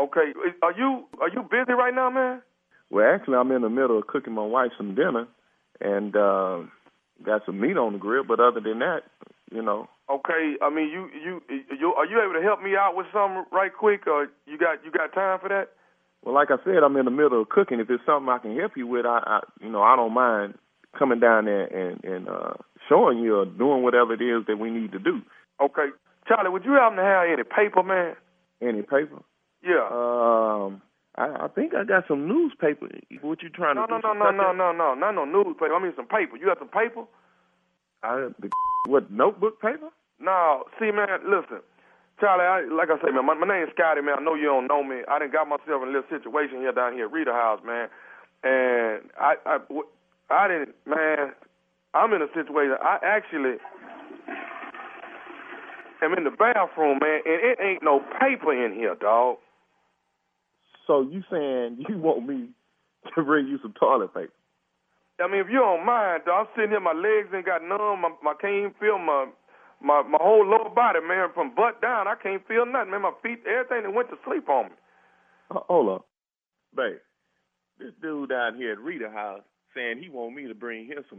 Okay, are you busy right now, man? Well, actually, I'm in the middle of cooking my wife some dinner and got some meat on the grill, but other than that, you know. Okay, I mean, you are you able to help me out with something right quick, or you got time for that? Well, like I said, I'm in the middle of cooking. If it's something I can help you with, I don't mind coming down there and showing you or doing whatever it is that we need to do. Okay, Charlie, would you happen to have any paper, man? Any paper? Yeah. I think I got some newspaper. What you trying to do? No, not no newspaper. I mean some paper. You got some paper? What, notebook paper? No, see, man, listen, Charlie, like I say, man, my name's Scotty, man. I know you don't know me. I done got myself in a little situation here down here at Rita House, man. And I didn't, man, I'm in a situation. I actually am in the bathroom, man, and it ain't no paper in here, dog. So you saying you want me to bring you some toilet paper? I mean, if you don't mind, dog, I'm sitting here, my legs ain't got numb, I can't even feel my whole lower body, man, from butt down, I can't feel nothing, man, my feet, everything that went to sleep on me. Hold up. Babe, this dude down here at Rita House saying he want me to bring him some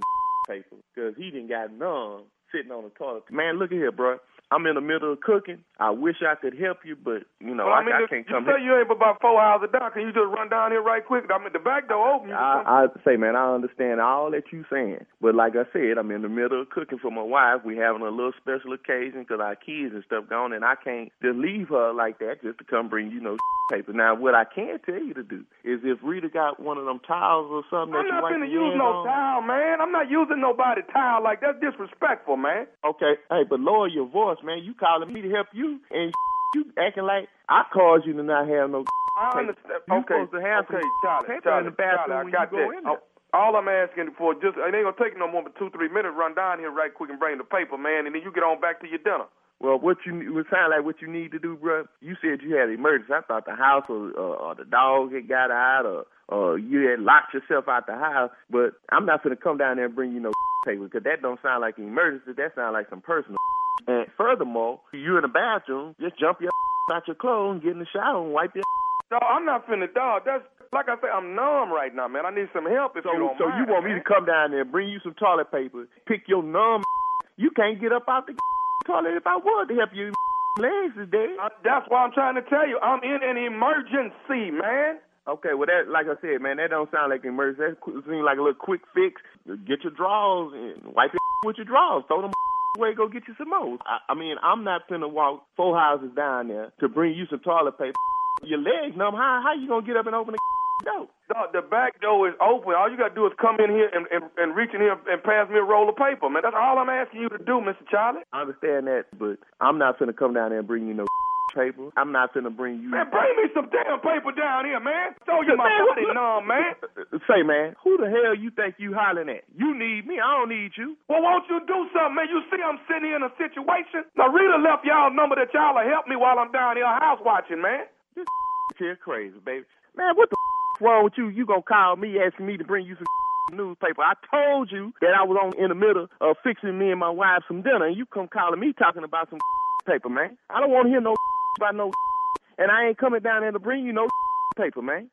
paper because he didn't got numb sitting on the toilet. Man, look at here, bro. I'm in the middle of cooking. I wish I could help you, but, you know, well, I mean, I can't come here. You say you ain't but about 4 hours down. Can you just run down here right quick? I mean, the back door open. I say, man, I understand all that you saying. But like I said, I'm in the middle of cooking for my wife. We having a little special occasion because our kids and stuff gone, and I can't just leave her like that just to come bring, you know, paper. Now, what I can tell you to do is if Rita got one of them towels or something that you like to use. I'm not going to use no towel, man. I'm not using nobody's towel like that. That's disrespectful, man. Okay. Hey, but lower your voice, man. You calling me to help you, and you acting like I caused you to not have no. I understand. You're supposed to have some paper in the bathroom when you go in there. All I'm asking for, just it ain't going to take no more than 2-3 minutes, run down here right quick and bring the paper, man, and then you get on back to your dinner. Well, it sounds like what you need to do, bro. You said you had an emergency. I thought the house or the dog had got out or you had locked yourself out the house. But I'm not going to come down there and bring you no paper because that don't sound like an emergency. That sounds like some personal. And furthermore, you're in the bathroom. Just jump your out your clothes, get in the shower, and wipe your. No, I'm not finna, dog. That's like I said, I'm numb right now, man. I need some help if you don't mind. So you want me to come down there, bring you some toilet paper, pick your numb? You can't get up out the toilet if I would to help you. Legs is dead. That's why I'm trying to tell you. I'm in an emergency, man. Okay, well, that, like I said, man, that don't sound like an emergency. That seems like a little quick fix. Get your drawers and wipe your with your drawers. Throw them away, go get you some more. I mean, I'm not going to walk 4 houses down there to bring you some toilet paper. Your legs numb. How you going to get up and open the door? Dog, the back door is open. All you got to do is come in here and reach in here and pass me a roll of paper, man. That's all I'm asking you to do, Mr. Charlie. I understand that, but I'm not finna come down there and bring you no paper. I'm not finna bring you... Man, bring me some damn paper down here, man. Show you my body numb, man. Say, man, who the hell you think you hollering at? You need me. I don't need you. Well, won't you do something, man? You see I'm sitting here in a situation. Now, Rita left y'all number that y'all will help me while I'm down here house watching, man. This here crazy, baby. Man, what the wrong with you? You gonna call me asking me to bring you some newspaper. I told you that I was in the middle of fixing me and my wife some dinner, and you come calling me talking about some paper, man. I don't want to hear no about no and I ain't coming down there to bring you no paper, man.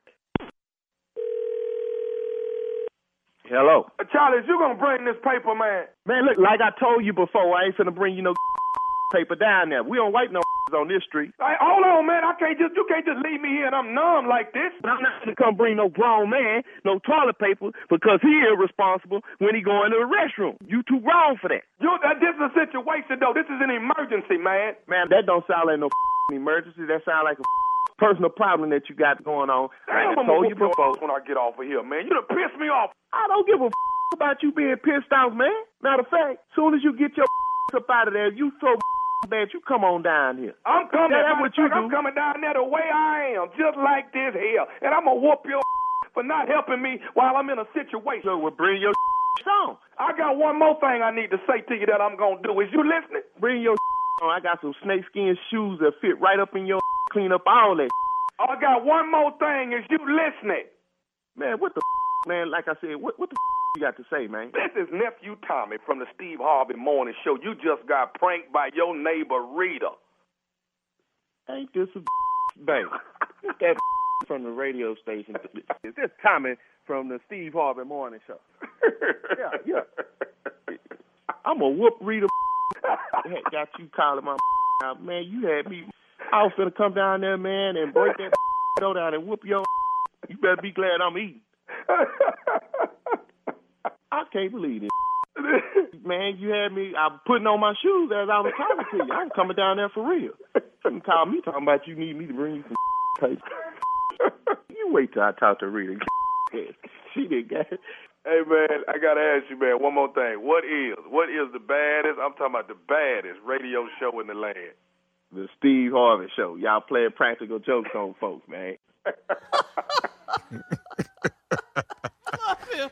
Hello? Charlie, you gonna bring this paper, man? Man, look, like I told you before, I ain't finna bring you no paper down there. We don't wipe no on this street. Hey, hold on, man. You can't just leave me here and I'm numb like this. I'm not gonna come bring no grown man no toilet paper because he irresponsible when he go into the restroom. You too wrong for that. This is a situation, though. This is an emergency, man. Man, that don't sound like no emergency. That sound like a personal problem that you got going on. Damn, I told you before. When I get off of here, man, you done pissed me off. I don't give a about you being pissed off, man. Matter of fact, soon as you get your up out of there, you so bad, you come on down here. I'm coming. Yeah, that's what you do. I'm coming down there the way I am, just like this here, and I'm gonna whoop your for not helping me while I'm in a situation. So we'll bring your on. I got one more thing I need to say to you that I'm gonna do. Is you listening? Bring your on. I got some snakeskin shoes that fit right up in your clean up all that. I got one more thing. Is you listening? Man, what the man? Like I said, what the. You got to say, man. This is Nephew Tommy from the Steve Harvey Morning Show. You just got pranked by your neighbor, Rita. Ain't this a baby? That from the radio station. Is this Tommy from the Steve Harvey Morning Show? Yeah. I'm a whoop Rita. Got you calling my out, man. You had me. I was gonna come down there, man, and break that door down and whoop your. You better be glad I'm eating. I can't believe it. Man, you had me. I'm putting on my shoes as I was talking to you. I'm coming down there for real. You call me talking about you need me to bring you some paper. You wait till I talk to Rita. She didn't get it. Hey, man, I got to ask you, man, one more thing. What is the baddest, I'm talking about the baddest radio show in the land? The Steve Harvey Show. Y'all playing practical jokes on folks, man.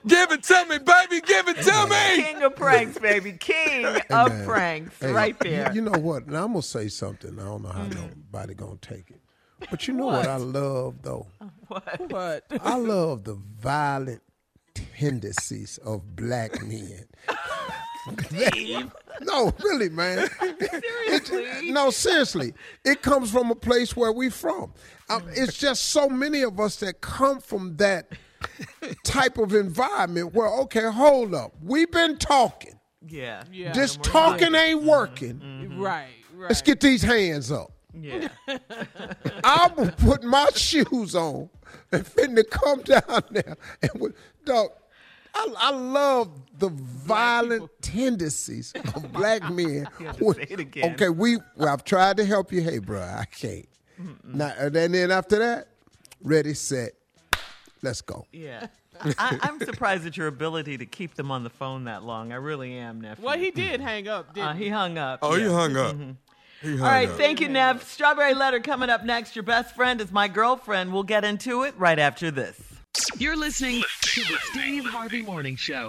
Give it to me, baby. Give it to me. King of pranks, baby. King of pranks. Hey, right there. You know what? Now, I'm going to say something. I don't know how nobody going to take it. But you know what I love, though? What? I love the violent tendencies of black men. No, really, man. Seriously? Seriously. It comes from a place where we from. It's just so many of us that come from that type of environment where, okay, hold up. We've been talking. Yeah. This talking ain't working. Mm-hmm. Right. Let's get these hands up. Yeah. I'm going to put my shoes on and finna come down there. And dog, I love the violent tendencies of black men. Say it again. Okay, I've tried to help you. Hey, bro, I can't. Now, and then after that, ready, set, let's go. Yeah. I'm surprised at your ability to keep them on the phone that long. I really am, Nephew. Well, he did hang up, didn't he? He hung up. Oh, yeah. He hung up. Mm-hmm. All right, thank you, Nev. Strawberry Letter coming up next. Your best friend is my girlfriend. We'll get into it right after this. You're listening to the Steve Harvey Morning Show.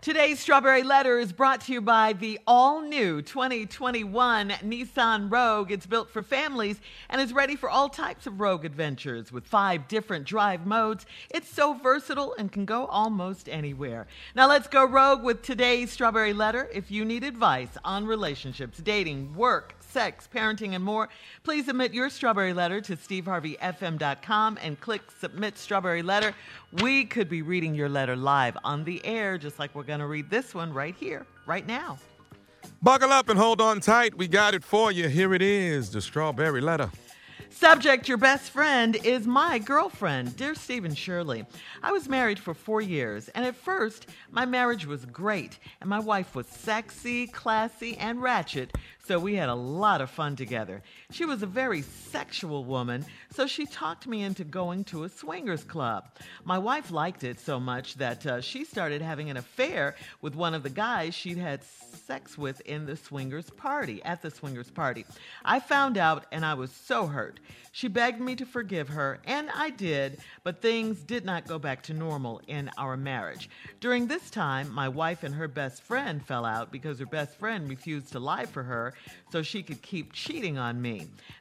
Today's Strawberry Letter is brought to you by the all-new 2021 Nissan Rogue. It's built for families and is ready for all types of rogue adventures with 5 different drive modes. It's so versatile and can go almost anywhere. Now let's go rogue with today's Strawberry Letter. If you need advice on relationships, dating, work, sex, parenting, and more, please submit your Strawberry Letter to steveharveyfm.com and click Submit Strawberry Letter. We could be reading your letter live on the air, just like we're going to read this one right here, right now. Buckle up and hold on tight. We got it for you. Here it is, the Strawberry Letter. Subject, your best friend is my girlfriend. Dear Stephen Shirley, I was married for 4 years, and at first, my marriage was great, and my wife was sexy, classy, and ratchet, so we had a lot of fun together. She was a very sexual woman, so she talked me into going to a swingers club. My wife liked it so much that she started having an affair with one of the guys she'd had sex with in the swingers party, at the swingers party. I found out, and I was so hurt. She begged me to forgive her, and I did, but things did not go back to normal in our marriage. During this time, my wife and her best friend fell out because her best friend refused to lie for her so she could keep cheating on me.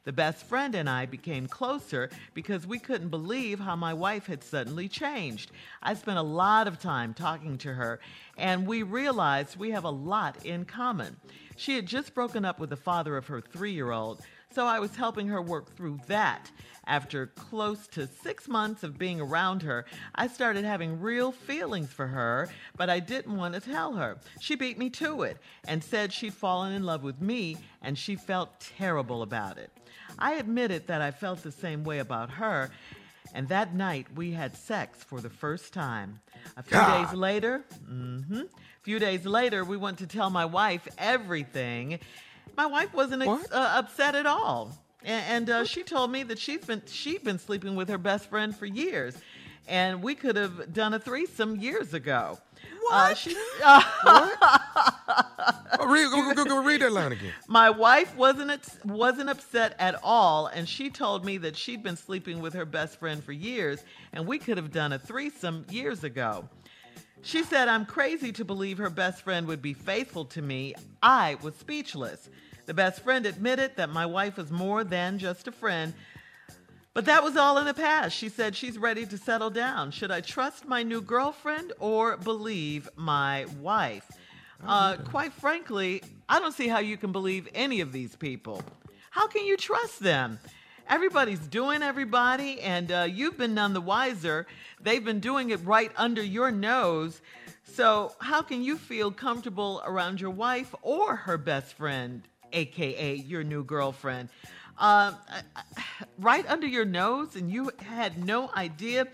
The best friend and I became closer because we couldn't believe how my wife had suddenly changed. I spent a lot of time talking to her, and we realized we have a lot in common. She had just broken up with the father of her 3-year-old, so I was helping her work through that. After close to 6 months of being around her, I started having real feelings for her, but I didn't want to tell her. She beat me to it and said she'd fallen in love with me, and she felt terrible about it. I admitted that I felt the same way about her, and that night we had sex for the first time. A few days later, we went to tell my wife everything. My wife wasn't upset at all, and she told me that she'd been sleeping with her best friend for years, and we could have done a threesome years ago. Read that line again. My wife wasn't upset at all, and she told me that she'd been sleeping with her best friend for years, and we could have done a threesome years ago. She said, I'm crazy to believe her best friend would be faithful to me. I was speechless. The best friend admitted that my wife was more than just a friend, but that was all in the past. She said she's ready to settle down. Should I trust my new girlfriend or believe my wife? Quite frankly, I don't see how you can believe any of these people. How can you trust them? Everybody's doing everybody, and you've been none the wiser. They've been doing it right under your nose. So how can you feel comfortable around your wife or her best friend, a.k.a. your new girlfriend? Right under your nose, and you had no idea.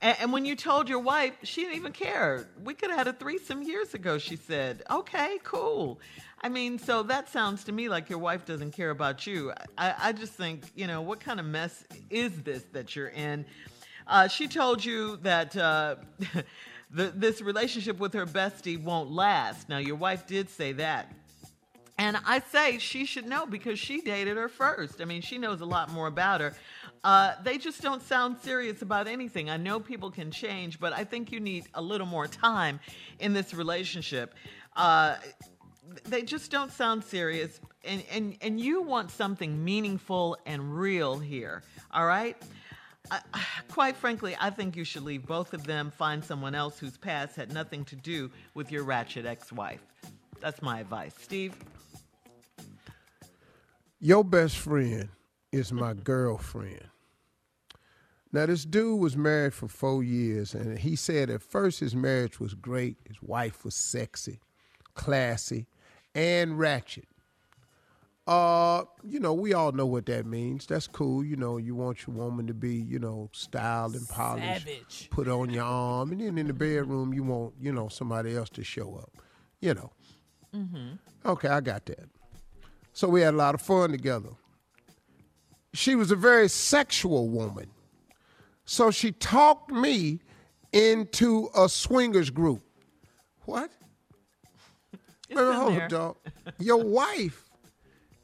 And when you told your wife, she didn't even care. We could have had a threesome years ago, she said. Okay, cool. I mean, so that sounds to me like your wife doesn't care about you. I just think, you know, what kind of mess is this that you're in? She told you that this relationship with her bestie won't last. Now, your wife did say that. And I say she should know because she dated her first. I mean, she knows a lot more about her. They just don't sound serious about anything. I know people can change, but I think you need a little more time in this relationship. They just don't sound serious. And you want something meaningful and real here, all right? Quite frankly, I think you should leave both of them, find someone else whose past had nothing to do with your ratchet ex-wife. That's my advice. Steve? Your best friend is my girlfriend. Now, this dude was married for 4 years, and he said at first his marriage was great. His wife was sexy, classy, and ratchet. You know, we all know what that means. That's cool. You know, you want your woman to be, you know, styled and polished. Savage. Put on your arm. And then in the bedroom, you want, you know, somebody else to show up, you know. Mm-hmm. Okay, I got that. So we had a lot of fun together. She was a very sexual woman. So she talked me into a swingers group. What? Hold up, dog. Your wife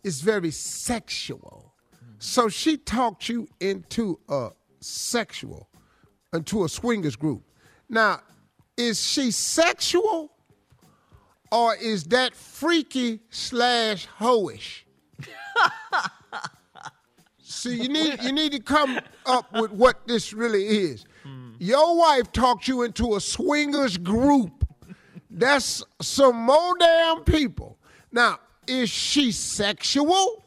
is very sexual. Mm-hmm. So she talked you into a swingers group. Now, is she sexual? Or is that freaky / hoish? See, you need to come up with what this really is. Mm. Your wife talked you into a swingers group. That's some more damn people. Now, is she sexual,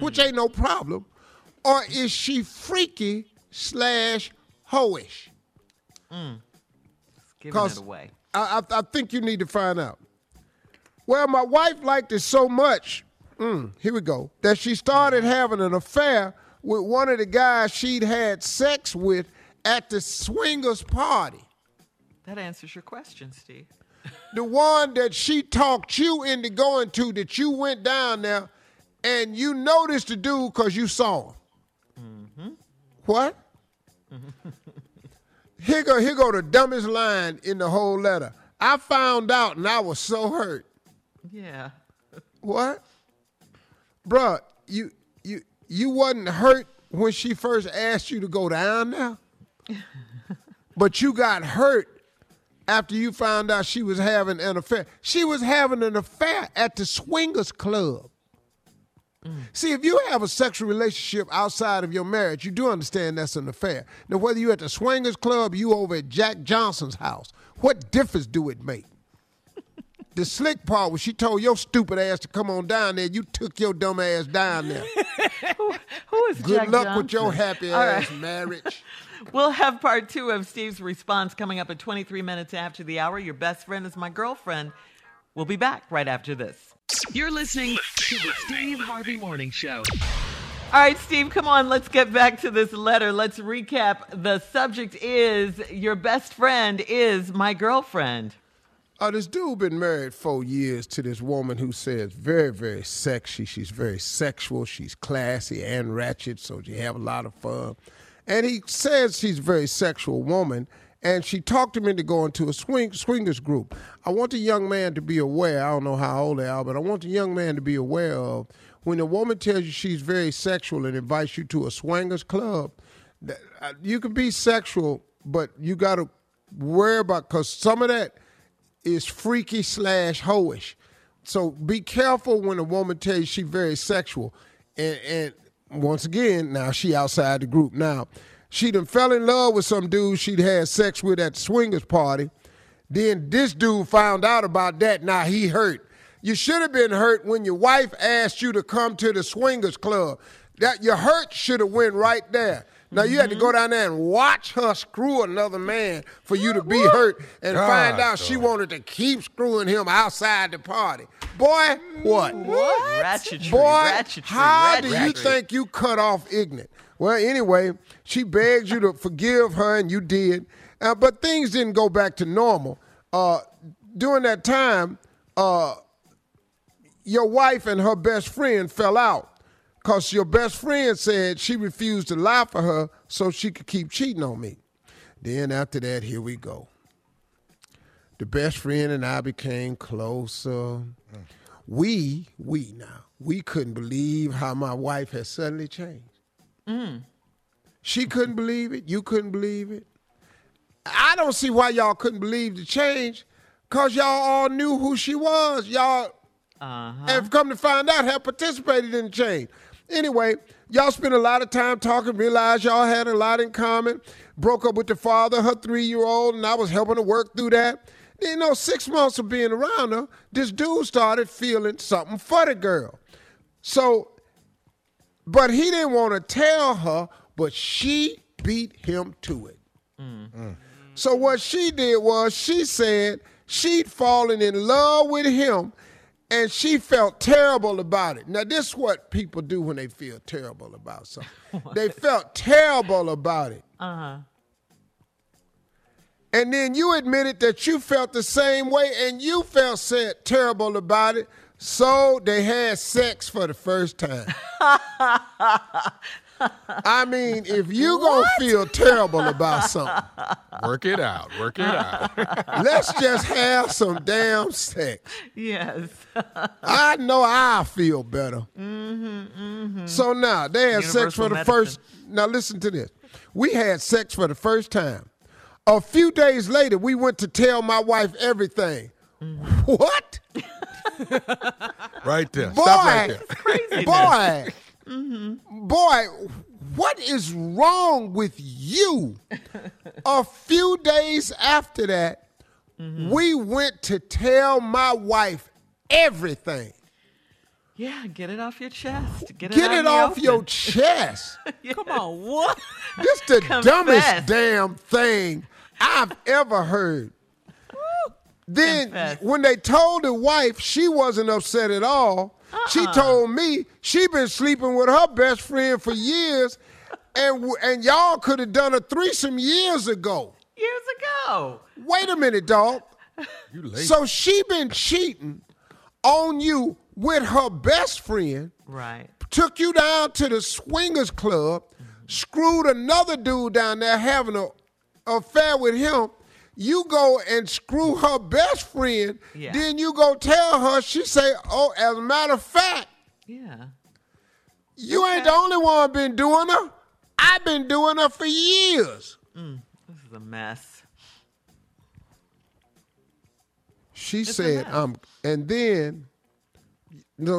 which ain't no problem, or is she freaky / hoish? Mm. Giving it away. I think you need to find out. Well, my wife liked it so much, here we go, that she started having an affair with one of the guys she'd had sex with at the swingers party. That answers your question, Steve. The one that she talked you into going to, that you went down there, and you noticed the dude because you saw him. Mm-hmm. What? Mm-hmm. Here go the dumbest line in the whole letter. I found out and I was so hurt. Yeah. What? Bruh, you wasn't hurt when she first asked you to go down there? But you got hurt after you found out she was having an affair. She was having an affair at the swingers club. Mm. See, if you have a sexual relationship outside of your marriage, you do understand that's an affair. Now, whether you're at the swingers club or you over at Jack Johnson's house, what difference do it make? The slick part was she told your stupid ass to come on down there. You took your dumb ass down there. Who is Good Jack luck Johnson? With your happy All ass right. marriage. We'll have part 2 of Steve's response coming up at 23 minutes after the hour. Your best friend is my girlfriend. We'll be back right after this. You're listening to the Steve Harvey Morning Show. All right, Steve, come on. Let's get back to this letter. Let's recap. The subject is your best friend is my girlfriend. This dude been married 4 years to this woman who says very, very sexy. She's very sexual. She's classy and ratchet, so she have a lot of fun. And he says she's a very sexual woman, and she talked him into going to a swingers group. I want the young man to be aware. I don't know how old they are, but I want the young man to be aware of when a woman tells you she's very sexual and invites you to a swingers club, that, you can be sexual, but you got to worry about because some of that is freaky / hoish. So be careful when a woman tells you she's very sexual. And once again, now she outside the group. Now, she done fell in love with some dude she'd had sex with at the swingers party. Then this dude found out about that. Now he hurt. You should have been hurt when your wife asked you to come to the swingers club. That your hurt should have went right there. Now, you had to go down there and watch her screw another man for you to be hurt and find out she wanted to keep screwing him outside the party. Boy, what? Ratchetry. Boy, how do you think you cut off ignorant? Well, anyway, she begged you to forgive her, and you did. But things didn't go back to normal. During that time, your wife and her best friend fell out. Because your best friend said she refused to lie for her so she could keep cheating on me. Then after that, here we go. The best friend and I became closer. we couldn't believe how my wife has suddenly changed. Mm. She couldn't believe it. You couldn't believe it. I don't see why y'all couldn't believe the change, because y'all all knew who she was. Y'all have come to find out, have participated in the change. Anyway, y'all spent a lot of time talking, realized y'all had a lot in common, broke up with the father, her 3-year-old, and I was helping her work through that. Then, 6 months of being around her, this dude started feeling something for the girl. So, but he didn't want to tell her, but she beat him to it. Mm. So what she did was she said she'd fallen in love with him, and she felt terrible about it. Now, this is what people do when they feel terrible about something. They felt terrible about it. Uh-huh. And then you admitted that you felt the same way, and you felt terrible about it, so they had sex for the first time. I mean, if you going to feel terrible about something. Work it out. Let's just have some damn sex. Yes. I know I feel better. Mm-hmm, mm-hmm. So now, they had sex for the first. Now, listen to this. We had sex for the first time. A few days later, we went to tell my wife everything. Mm. What? Right there. Boy, stop right there. Craziness. Boy. Mm-hmm. Boy, what is wrong with you? A few days after that, we went to tell my wife everything. Yeah, get it off your chest. Get it off your chest. Yeah. Come on, what? This the dumbest damn thing I've ever heard. Woo. Then when they told the wife, she wasn't upset at all. She told me she been sleeping with her best friend for years, and y'all could have done a threesome years ago. Wait a minute, dog. You late. So she been cheating on you with her best friend. Right. Took you down to the swingers club, screwed another dude down there having an affair with him. You go and screw her best friend, then you go tell her, she say, oh, as a matter of fact, you ain't the only one been doing her. I've been doing her for years. Mm, this is a mess.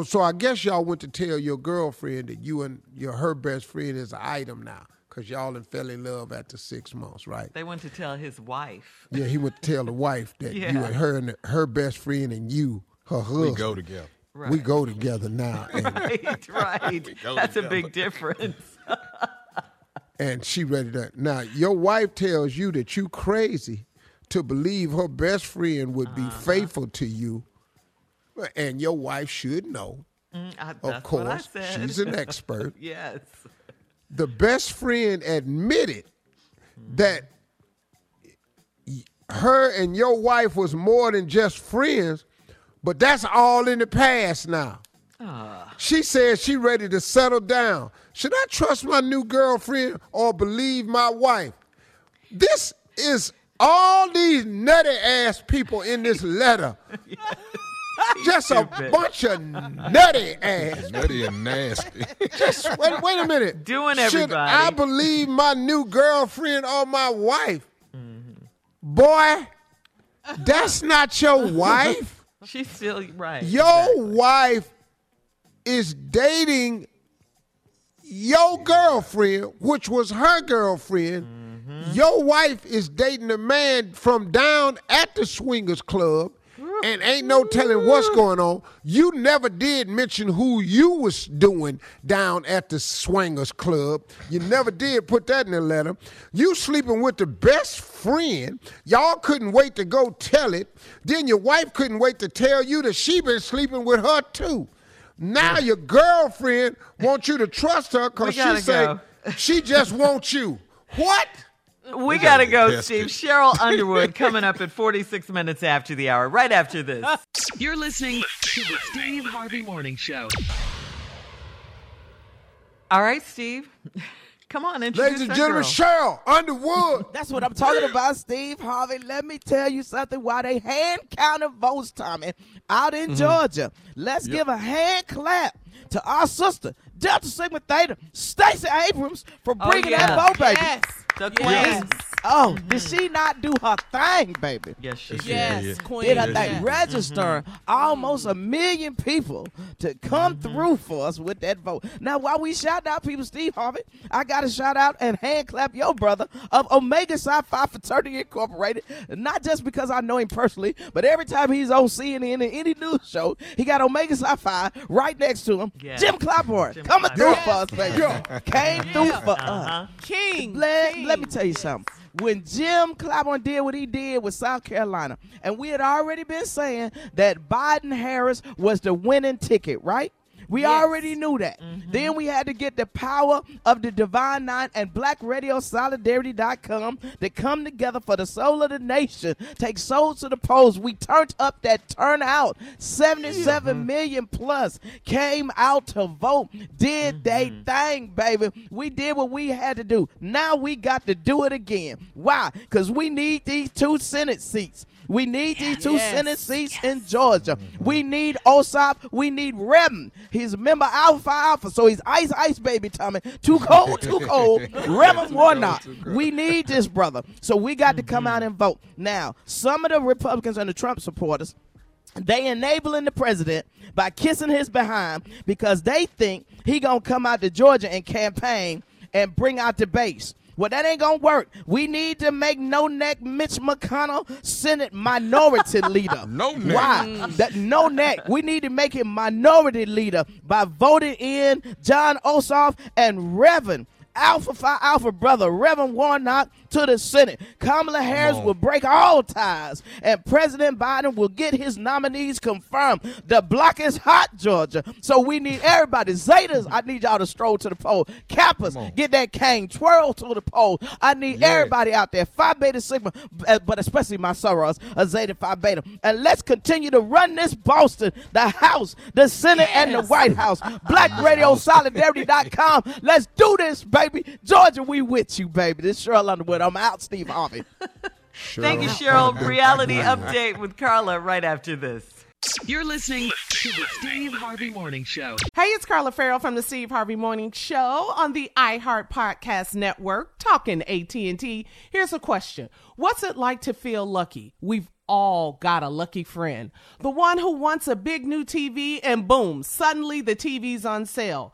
So I guess y'all went to tell your girlfriend that you and her best friend is an item now. Because y'all fell in love after 6 months, right? They went to tell his wife. Yeah, he went to tell the wife that you and her best friend and you, her husband. We go together. Right. We go together now. Right. That's together. A big difference. And she ready to... Now, your wife tells you that you crazy to believe her best friend would be faithful to you. And your wife should know. Of course, she's an expert. Yes. The best friend admitted that her and your wife was more than just friends, but that's all in the past now. She says she ready to settle down. Should I trust my new girlfriend or believe my wife? This is all these nutty-ass people in this letter. Just a bunch of nutty ass. Nutty and nasty. Just wait a minute. Doing everybody. Should I believe my new girlfriend or my wife? Mm-hmm. Boy, that's not your wife. She's still right. Your wife is dating your girlfriend, which was her girlfriend. Mm-hmm. Your wife is dating a man from down at the swingers club. And ain't no telling what's going on. You never did mention who you was doing down at the swingers club. You never did put that in the letter. You sleeping with the best friend. Y'all couldn't wait to go tell it. Then your wife couldn't wait to tell you that she been sleeping with her too. Now your girlfriend wants you to trust her because she say she just wants you. What? We got to go, Steve. Cheryl Underwood coming up at 46 minutes after the hour, right after this. You're listening to the Steve Harvey Morning Show. All right, Steve. Come on, ladies and gentlemen, Cheryl Underwood. That's what I'm talking about, Steve Harvey. Let me tell you something. While they hand counted votes, Tommy, out in Georgia, let's give a hand clap to our sister, Delta Sigma Theta, Stacey Abrams, for bringing that vote, baby. Yes, the queen. Yes. Oh, did she not do her thing, baby? Yes, she did. Yes, queen. Did her thing. Registering almost 1 million people to come through for us with that vote. Now, while we shout out people, Steve Harvey, I got to shout out and hand clap your brother of Omega Psi Phi Fraternity Incorporated, not just because I know him personally, but every time he's on CNN and any news show, he got Omega Psi Phi right next to him. Yes. Jim Clyburn coming through for us, baby. Came through for us. King. Let me tell you something. When Jim Clyburn did what he did with South Carolina, and we had already been saying that Biden-Harris was the winning ticket, right? We already knew that. Then we had to get the power of the Divine Nine and BlackRadioSolidarity.com to come together for the soul of the nation. Take souls to the polls. We turned up that turnout. 77 million plus came out to vote. Did they thing, baby. We did what we had to do. Now we got to do it again. Why? Because we need these two Senate seats. We need these two Senate seats in Georgia. We need Ossoff. We need Revin. He's a member Alpha Alpha, so he's Ice Ice Baby Tommy. Too cold, Revin Warnock. We need this brother. So we got to come out and vote. Now, some of the Republicans and the Trump supporters, they enabling the president by kissing his behind because they think he going to come out to Georgia and campaign and bring out the base. Well, that ain't going to work. We need to make no-neck Mitch McConnell Senate minority leader. No-neck. Why? That no-neck. We need to make him minority leader by voting in John Ossoff and Revin Alpha Phi Alpha brother, Revin Warnock, to the Senate. Kamala Harris will break all ties, and President Biden will get his nominees confirmed. The block is hot, Georgia, so we need everybody. Zetas, I need y'all to stroll to the poll. Kappas, get that cane, twirl to the poll. I need everybody out there. Phi Beta Sigma, but especially my sorors, a Zeta Phi Beta. And let's continue to run this Boston, the House, the Senate, and the White House. BlackRadioSolidarity.com. Let's do this, baby. Baby, Georgia, we with you, baby. This is Cheryl Underwood. I'm out, Steve Harvey. Thank you, Cheryl. Reality Update with Carla right after this. You're listening to the Steve Harvey Morning Show. Hey, it's Carla Farrell from the Steve Harvey Morning Show on the iHeart Podcast Network, talking AT&T. Here's a question. What's it like to feel lucky? We've all got a lucky friend. The one who wants a big new TV and boom, suddenly the TV's on sale.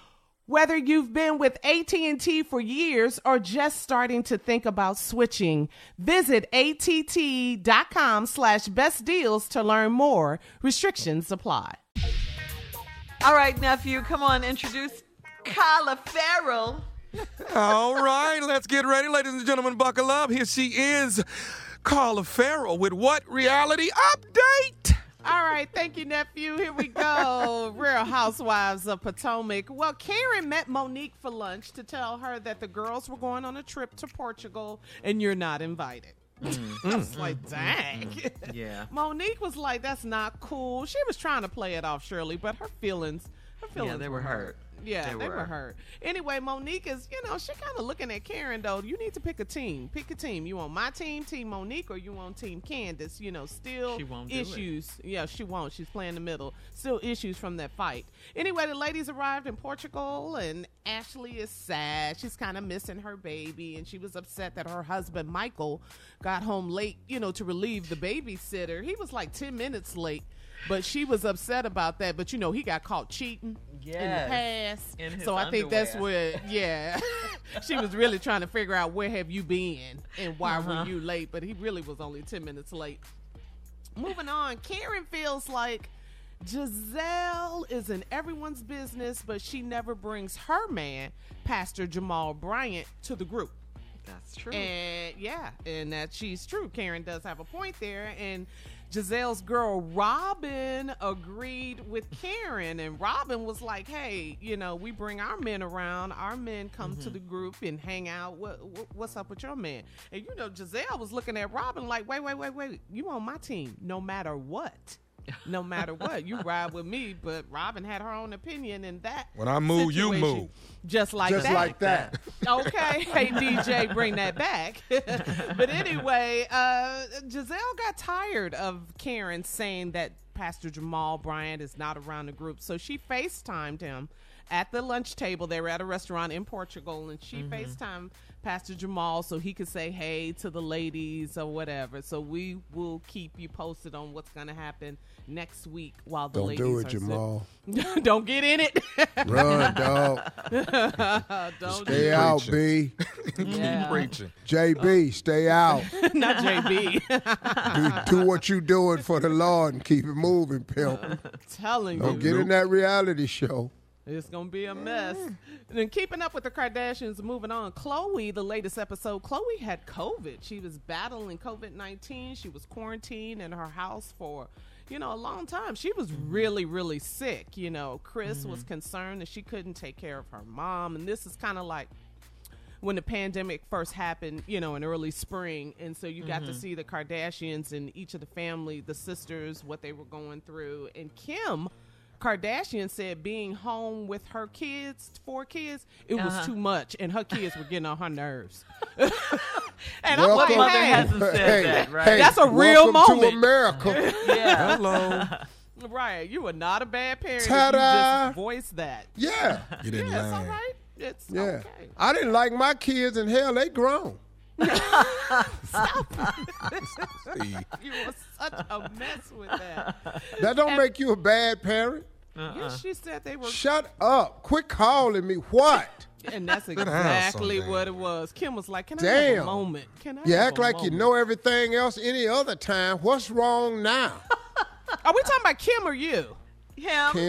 Whether you've been with AT&T for years or just starting to think about switching, visit att.com/bestdeals to learn more. Restrictions apply. All right, nephew, come on, introduce Carla Farrell. All right, let's get ready. Ladies and gentlemen, buckle up. Here she is, Carla Farrell, with What Reality Update? All right. Thank you, nephew. Here we go. Real Housewives of Potomac. Well, Karen met Monique for lunch to tell her that the girls were going on a trip to Portugal and you're not invited. I was like, dang. Yeah. Monique was like, that's not cool. She was trying to play it off, Shirley, but her feelings they were hurt. Yeah, they were hurt. Anyway, Monique is, she kind of looking at Karen, though. You need to pick a team. You on my team, Team Monique, or you on Team Candace? Still she won't issues. Yeah, she won't. She's playing the middle. Still issues from that fight. Anyway, the ladies arrived in Portugal, and Ashley is sad. She's kind of missing her baby, and she was upset that her husband, Michael, got home late, to relieve the babysitter. He was like 10 minutes late. But she was upset about that. But, you know, he got caught cheating in the past. In so I think that's where, she was really trying to figure out where have you been and why were you late. But he really was only 10 minutes late. Moving on, Karen feels like Giselle is in everyone's business, but she never brings her man, Pastor Jamal Bryant, to the group. That's true. And and that she's true. Karen does have a point there. And Giselle's girl Robin agreed with Karen, and Robin was like, hey, you know, we bring our men around. Our men come to the group and hang out. What's up with your man? And, you know, Giselle was looking at Robin like, wait. You on my team no matter what. No matter what, you ride with me. But Robin had her own opinion, and that when I move, you move. Just like that. Okay, hey DJ, bring that back. But anyway, Giselle got tired of Karen saying that Pastor Jamal Bryant is not around the group, so she FaceTimed him at the lunch table. They were at a restaurant in Portugal, and she FaceTimed Pastor Jamal so he could say hey to the ladies or whatever. So we will keep you posted on what's going to happen next week while the ladies are sick. Don't do it, Jamal. Don't get in it. Run, dog. Don't stay do out, B. Keep preaching. JB, stay out. Not JB. do what you doing for the Lord and keep it moving, pimp. I'm telling you. Don't get in that reality show. It's going to be a mess. And then keeping up with the Kardashians, moving on. Khloe, the latest episode, Khloe had COVID. She was battling COVID-19. She was quarantined in her house for, you know, a long time. She was really, really sick. You know, Chris was concerned that she couldn't take care of her mom. And this is kind of like when the pandemic first happened, you know, in early spring. And so you got to see the Kardashians and each of the family, the sisters, what they were going through. And Kim Kardashian said being home with her kids, 4 kids, it was too much, and her kids were getting on her nerves. And I'm like, mother hasn't said that, right? That's a real moment. To America. Hello. Right. You are not a bad parent. Ta-da. If you just voice that. Yeah. You didn't lie. It's all right. It's okay. I didn't like my kids, and hell, they grown. Stop. You were such a mess with that. That don't make you a bad parent. Yes, she said they were. Shut up. Quit calling me. What? And that's exactly what it was. Kim was like, can I have a moment? Can I? You act like you know everything else any other time. What's wrong now? Are we talking about Kim or you? Kim. Kim.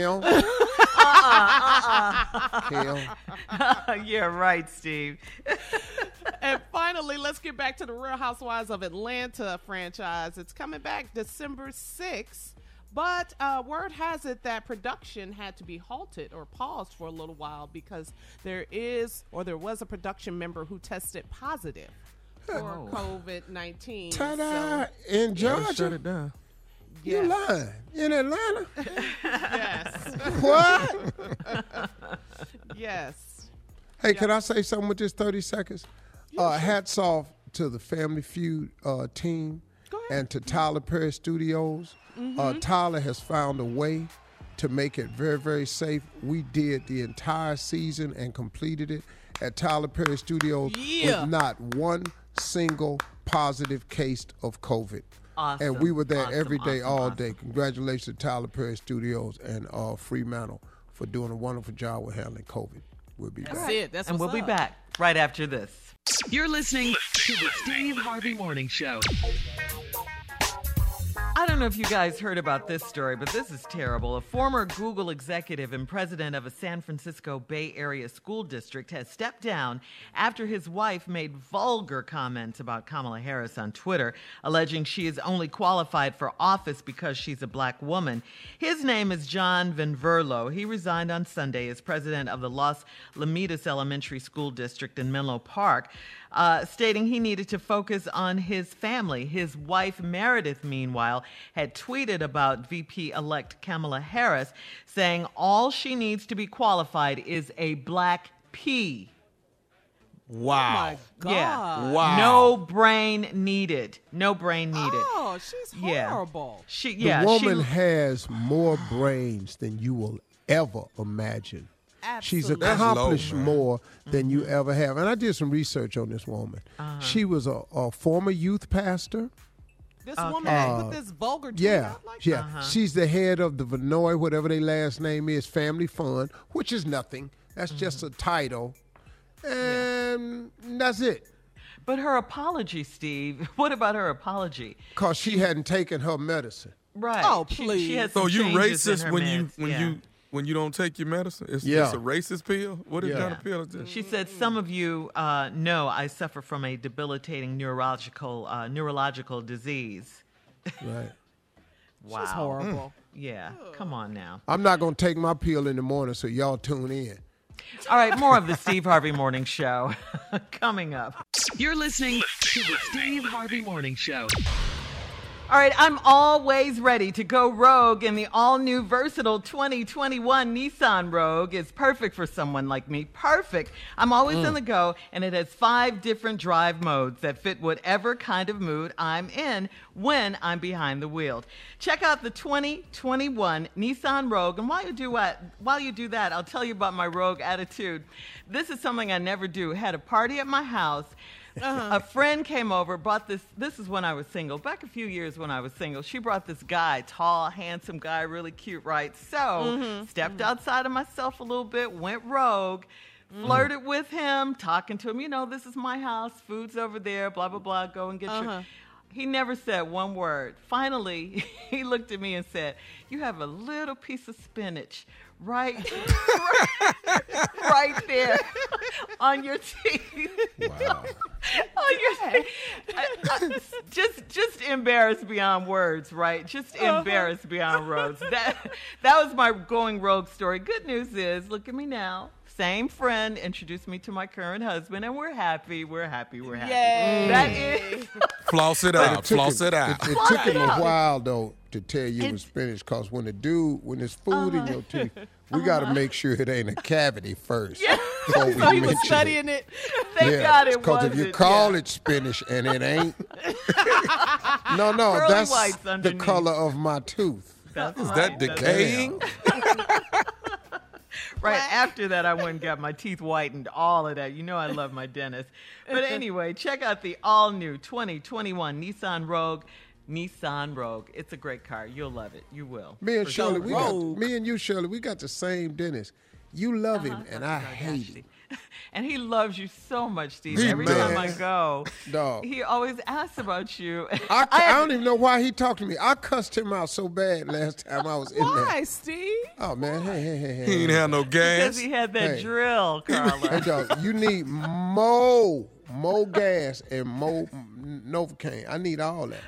You're right, Steve. And finally, let's get back to the Real Housewives of Atlanta franchise. It's coming back December 6th, but word has it that production had to be halted or paused for a little while because there was a production member who tested positive for COVID-19. Ta-da! So, in Georgia. Shut it down. Yes. You lying. In Atlanta? Yes. What? Yes. Hey, can I say something with just 30 seconds? Hats off to the Family Feud team and to Tyler Perry Studios. Tyler has found a way to make it very, very safe. We did the entire season and completed it at Tyler Perry Studios with not one single positive case of COVID. Awesome. And we were there every day, all day. Congratulations to Tyler Perry Studios and Fremantle for doing a wonderful job with handling COVID. We'll be back. That's it. That's and we'll be back right after this. You're listening to the Steve Harvey Morning Show. I don't know if you guys heard about this story, but this is terrible. A former Google executive and president of a San Francisco Bay Area school district has stepped down after his wife made vulgar comments about Kamala Harris on Twitter, alleging she is only qualified for office because she's a black woman. His name is John Vanverlo. He resigned on Sunday as president of the Los Lomitas Elementary School District in Menlo Park, stating he needed to focus on his family. His wife, Meredith, meanwhile, had tweeted about VP-elect Kamala Harris, saying all she needs to be qualified is a black P. Wow. Oh, my God. Yeah. Wow. No brain needed. Oh, she's horrible. Yeah. The woman has more brains than you will ever imagine. Absolutely. She's accomplished more than you ever have. And I did some research on this woman. She was a former youth pastor. This woman put this vulgar tweet out like that? Yeah. She's the head of the Vinoy, whatever their last name is, Family Fund, which is nothing. That's just a title. And that's it. But her apology, Steve, what about her apology? Because she hadn't taken her medicine. Right. Oh, please. She had some changes in her meds. When you don't take your medicine? It's a racist pill? What is that appeal to? She said, some of you know I suffer from a debilitating neurological disease. Right. Wow. She's horrible. Yeah. Come on now. I'm not going to take my pill in the morning, so y'all tune in. All right. More of the Steve Harvey Morning Show coming up. You're listening to the Steve Harvey Morning Show. All right, I'm always ready to go rogue, and the all-new versatile 2021 Nissan Rogue is perfect for someone like me. Perfect. I'm always on the go, and it has 5 different drive modes that fit whatever kind of mood I'm in when I'm behind the wheel. Check out the 2021 Nissan Rogue, and while you do that, I'll tell you about my rogue attitude. This is something I never do. Had a party at my house. A friend came over, brought this. This is when I was single, back a few years when I was single. She brought this guy, tall, handsome guy, really cute, right? So stepped outside of myself a little bit, went rogue, flirted with him, talking to him. You know, this is my house, food's over there, blah, blah, blah, go and get your... He never said one word. Finally, he looked at me and said, you have a little piece of spinach right there on your teeth. Wow. Just embarrassed beyond words, right? Just embarrassed beyond words. That was my going rogue story. Good news is, look at me now. Same friend introduced me to my current husband, and we're happy. Yay. That is... Floss it out. It took him a while, though, to tell you it was spinach, because when there's food in your teeth, we got to make sure it ain't a cavity first. Yeah. So he was studying it. Thank God it wasn't. Because if you call it spinach and it ain't... no, that's the color of my tooth. Is that decaying? Right after that, I went and got my teeth whitened, all of that. You know I love my dentist. But anyway, check out the all-new 2021 Nissan Rogue. It's a great car. You'll love it. You will. Me and you, Shirley, we got the same dentist. You love him, and I hate him. And he loves you so much, Steve. Every time I go, he always asks about you. I don't even know why he talked to me. I cussed him out so bad last time I was in there. Why, Steve? Oh, man. Hey. He didn't have no gas. Because he had that drill, Carla. Hey, dog, you need more gas and more Novocaine. I need all that.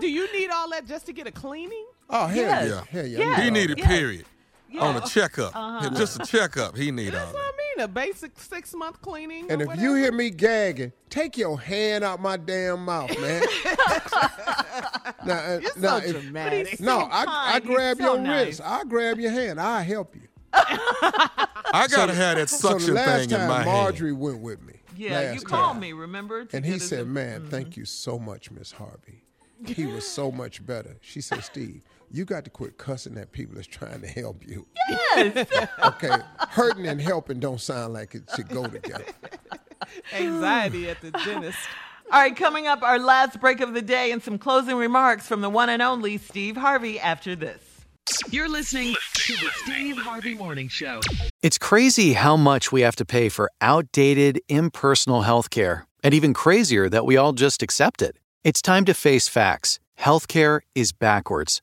Do you need all that just to get a cleaning? Oh, hell yeah. He needed period. Yeah. On a checkup. Just a checkup. He need all that. What I mean, a basic 6-month cleaning. And if you hear me gagging, take your hand out my damn mouth, man. You're so dramatic. I grab your wrist. I grab your hand. I help you. I got to have that suction thing in my hand. Marjorie went with me. Yeah, you called me, remember? And he said, man, thank you so much, Miss Harvey. He was so much better. She said, Steve, you got to quit cussing at people that's trying to help you. Yes. Okay. Hurting and helping don't sound like it should go together. Anxiety at the dentist. All right, coming up, our last break of the day and some closing remarks from the one and only Steve Harvey after this. You're listening to the Steve Harvey Morning Show. It's crazy how much we have to pay for outdated, impersonal healthcare, and even crazier that we all just accept it. It's time to face facts. Healthcare is backwards.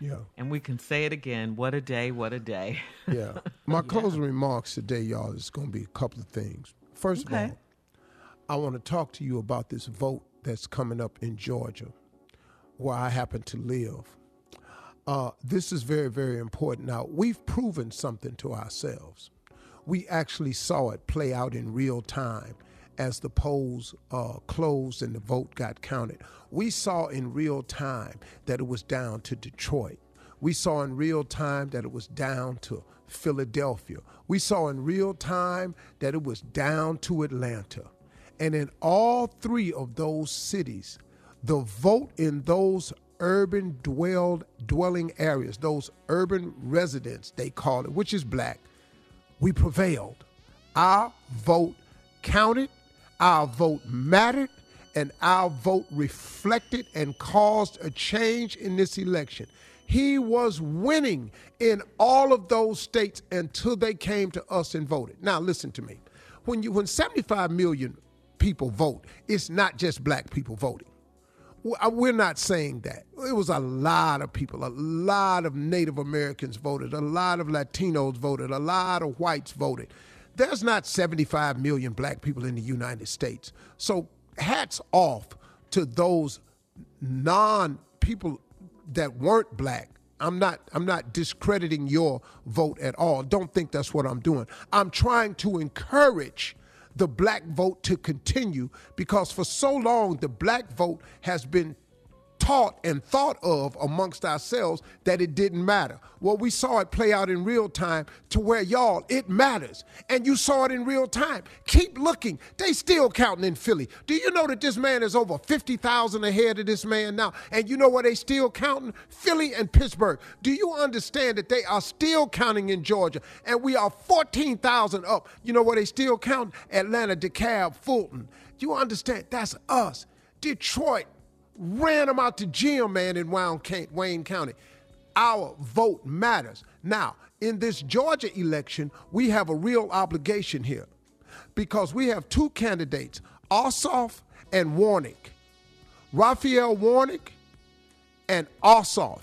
Yeah. And we can say it again. What a day, what a day. Yeah. My closing remarks today, y'all, is going to be a couple of things. First of all, I want to talk to you about this vote that's coming up in Georgia, where I happen to live. This is very, very important. Now, we've proven something to ourselves. We actually saw it play out in real time as the polls closed and the vote got counted. We saw in real time that it was down to Detroit. We saw in real time that it was down to Philadelphia. We saw in real time that it was down to Atlanta. And in all three of those cities, the vote in those urban dwelling areas, those urban residents, they call it, which is black, we prevailed. Our vote counted, our vote mattered, and our vote reflected and caused a change in this election. He was winning in all of those states until they came to us and voted. Now, listen to me. When 75 million people vote, it's not just black people voting. We're not saying that. It was a lot of people. A lot of Native Americans voted. A lot of Latinos voted. A lot of whites voted. There's not 75 million black people in the United States. So hats off to those non-people that weren't black. I'm not discrediting your vote at all. Don't think that's what I'm doing. I'm trying to encourage the black vote to continue, because for so long the black vote has been taught and thought of amongst ourselves that it didn't matter. Well, we saw it play out in real time to where, y'all, it matters. And you saw it in real time. Keep looking. They still counting in Philly. Do you know that this man is over 50,000 ahead of this man now? And you know where they still counting? Philly and Pittsburgh. Do you understand that they are still counting in Georgia? And we are 14,000 up. You know where they still counting? Atlanta, DeKalb, Fulton. You understand? That's us. Detroit ran them out to Jim, man, in Wayne County. Our vote matters. Now, in this Georgia election, we have a real obligation here, because we have two candidates, Ossoff and Warnick. Raphael Warnick and Ossoff.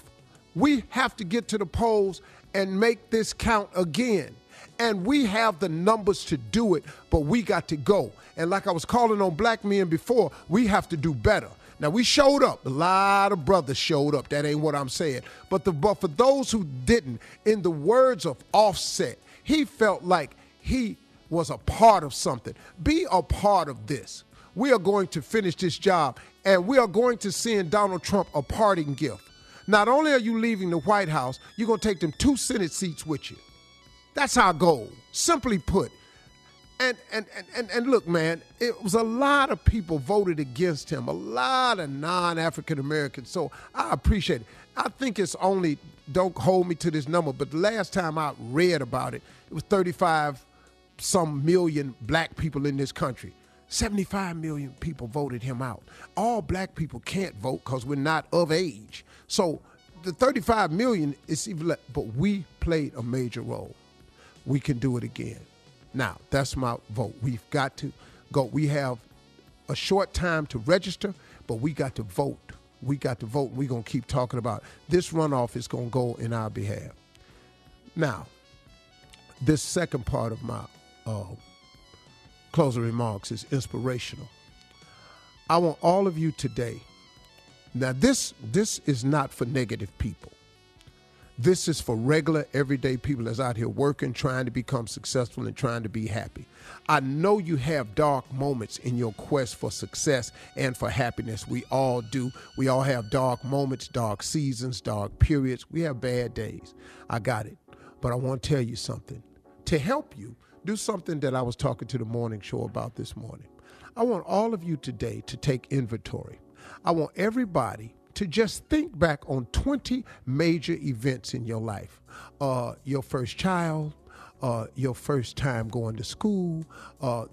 We have to get to the polls and make this count again. And we have the numbers to do it, but we got to go. And like I was calling on black men before, we have to do better. Now, we showed up. A lot of brothers showed up. That ain't what I'm saying. But for those who didn't, in the words of Offset, he felt like he was a part of something. Be a part of this. We are going to finish this job, and we are going to send Donald Trump a parting gift. Not only are you leaving the White House, you're going to take them 2 Senate seats with you. That's our goal, simply put. And look, man, it was a lot of people voted against him, a lot of non-African Americans. So I appreciate it. I think it's only, don't hold me to this number, but the last time I read about it, it was 35-some million black people in this country. 75 million people voted him out. All black people can't vote because we're not of age. So the 35 million is even less, but we played a major role. We can do it again. Now, that's my vote. We've got to go. We have a short time to register, but we got to vote. We got to vote. We're going to keep talking about it. This runoff is going to go in our behalf. Now, this second part of my closing remarks is inspirational. I want all of you today. Now, this is not for negative people. This is for regular, everyday people that's out here working, trying to become successful and trying to be happy. I know you have dark moments in your quest for success and for happiness. We all do. We all have dark moments, dark seasons, dark periods. We have bad days. I got it. But I want to tell you something. To help you, do something that I was talking to the morning show about this morning. I want all of you today to take inventory. I want everybody to just think back on 20 major events in your life. Your first child, your first time going to school,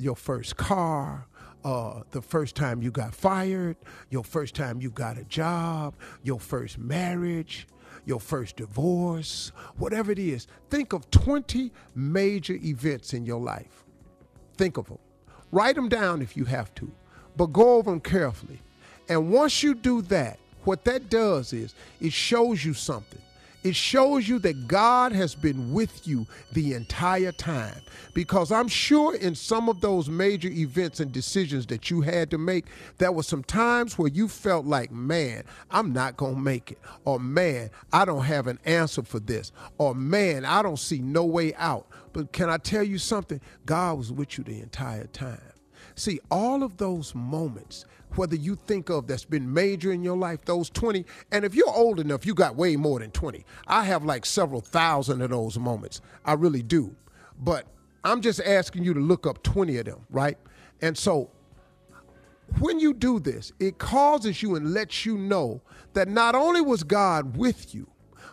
your first car, the first time you got fired, your first time you got a job, your first marriage, your first divorce, whatever it is. Think of 20 major events in your life. Think of them. Write them down if you have to, but go over them carefully. And once you do that, what that does is it shows you something. It shows you that God has been with you the entire time, because I'm sure in some of those major events and decisions that you had to make, there were some times where you felt like, man, I'm not going to make it, or man, I don't have an answer for this, or man, I don't see no way out. But can I tell you something? God was with you the entire time. See, all of those moments, whether you think of that's been major in your life, those 20, and if you're old enough, you got way more than 20. I have like several thousand of those moments. I really do. But I'm just asking you to look up 20 of them, right? And so when you do this, it causes you and lets you know that not only was God with you,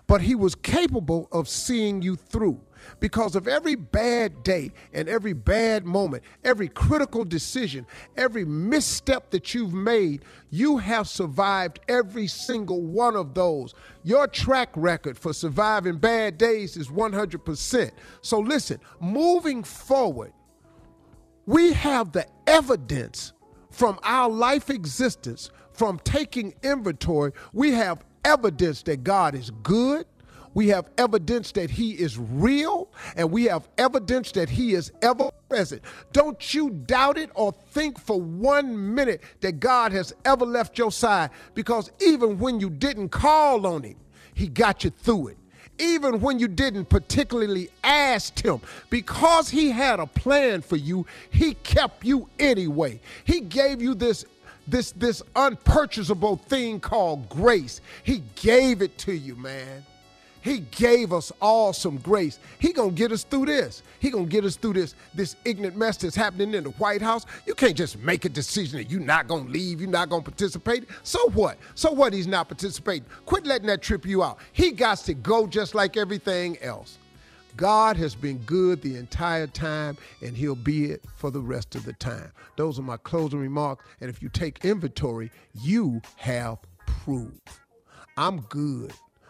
but he was capable of seeing you through. Because of every bad day and every bad moment, every critical decision, every misstep that you've made, you have survived every single one of those. Your track record for surviving bad days is 100%. So listen, moving forward, we have the evidence from our life existence, from taking inventory. We have evidence that God is good. We have evidence that he is real, and we have evidence that he is ever present. Don't you doubt it or think for 1 minute that God has ever left your side, because even when you didn't call on him, he got you through it. Even when you didn't particularly ask him, because he had a plan for you, he kept you anyway. He gave you this unpurchasable thing called grace. He gave it to you, man. He gave us all some grace. He going to get us through this. He going to get us through this ignorant mess that's happening in the White House. You can't just make a decision that you're not going to leave, you're not going to participate. So what he's not participating? Quit letting that trip you out. He got to go just like everything else. God has been good the entire time, and he'll be it for the rest of the time. Those are my closing remarks, and if you take inventory, you have proof. I'm good.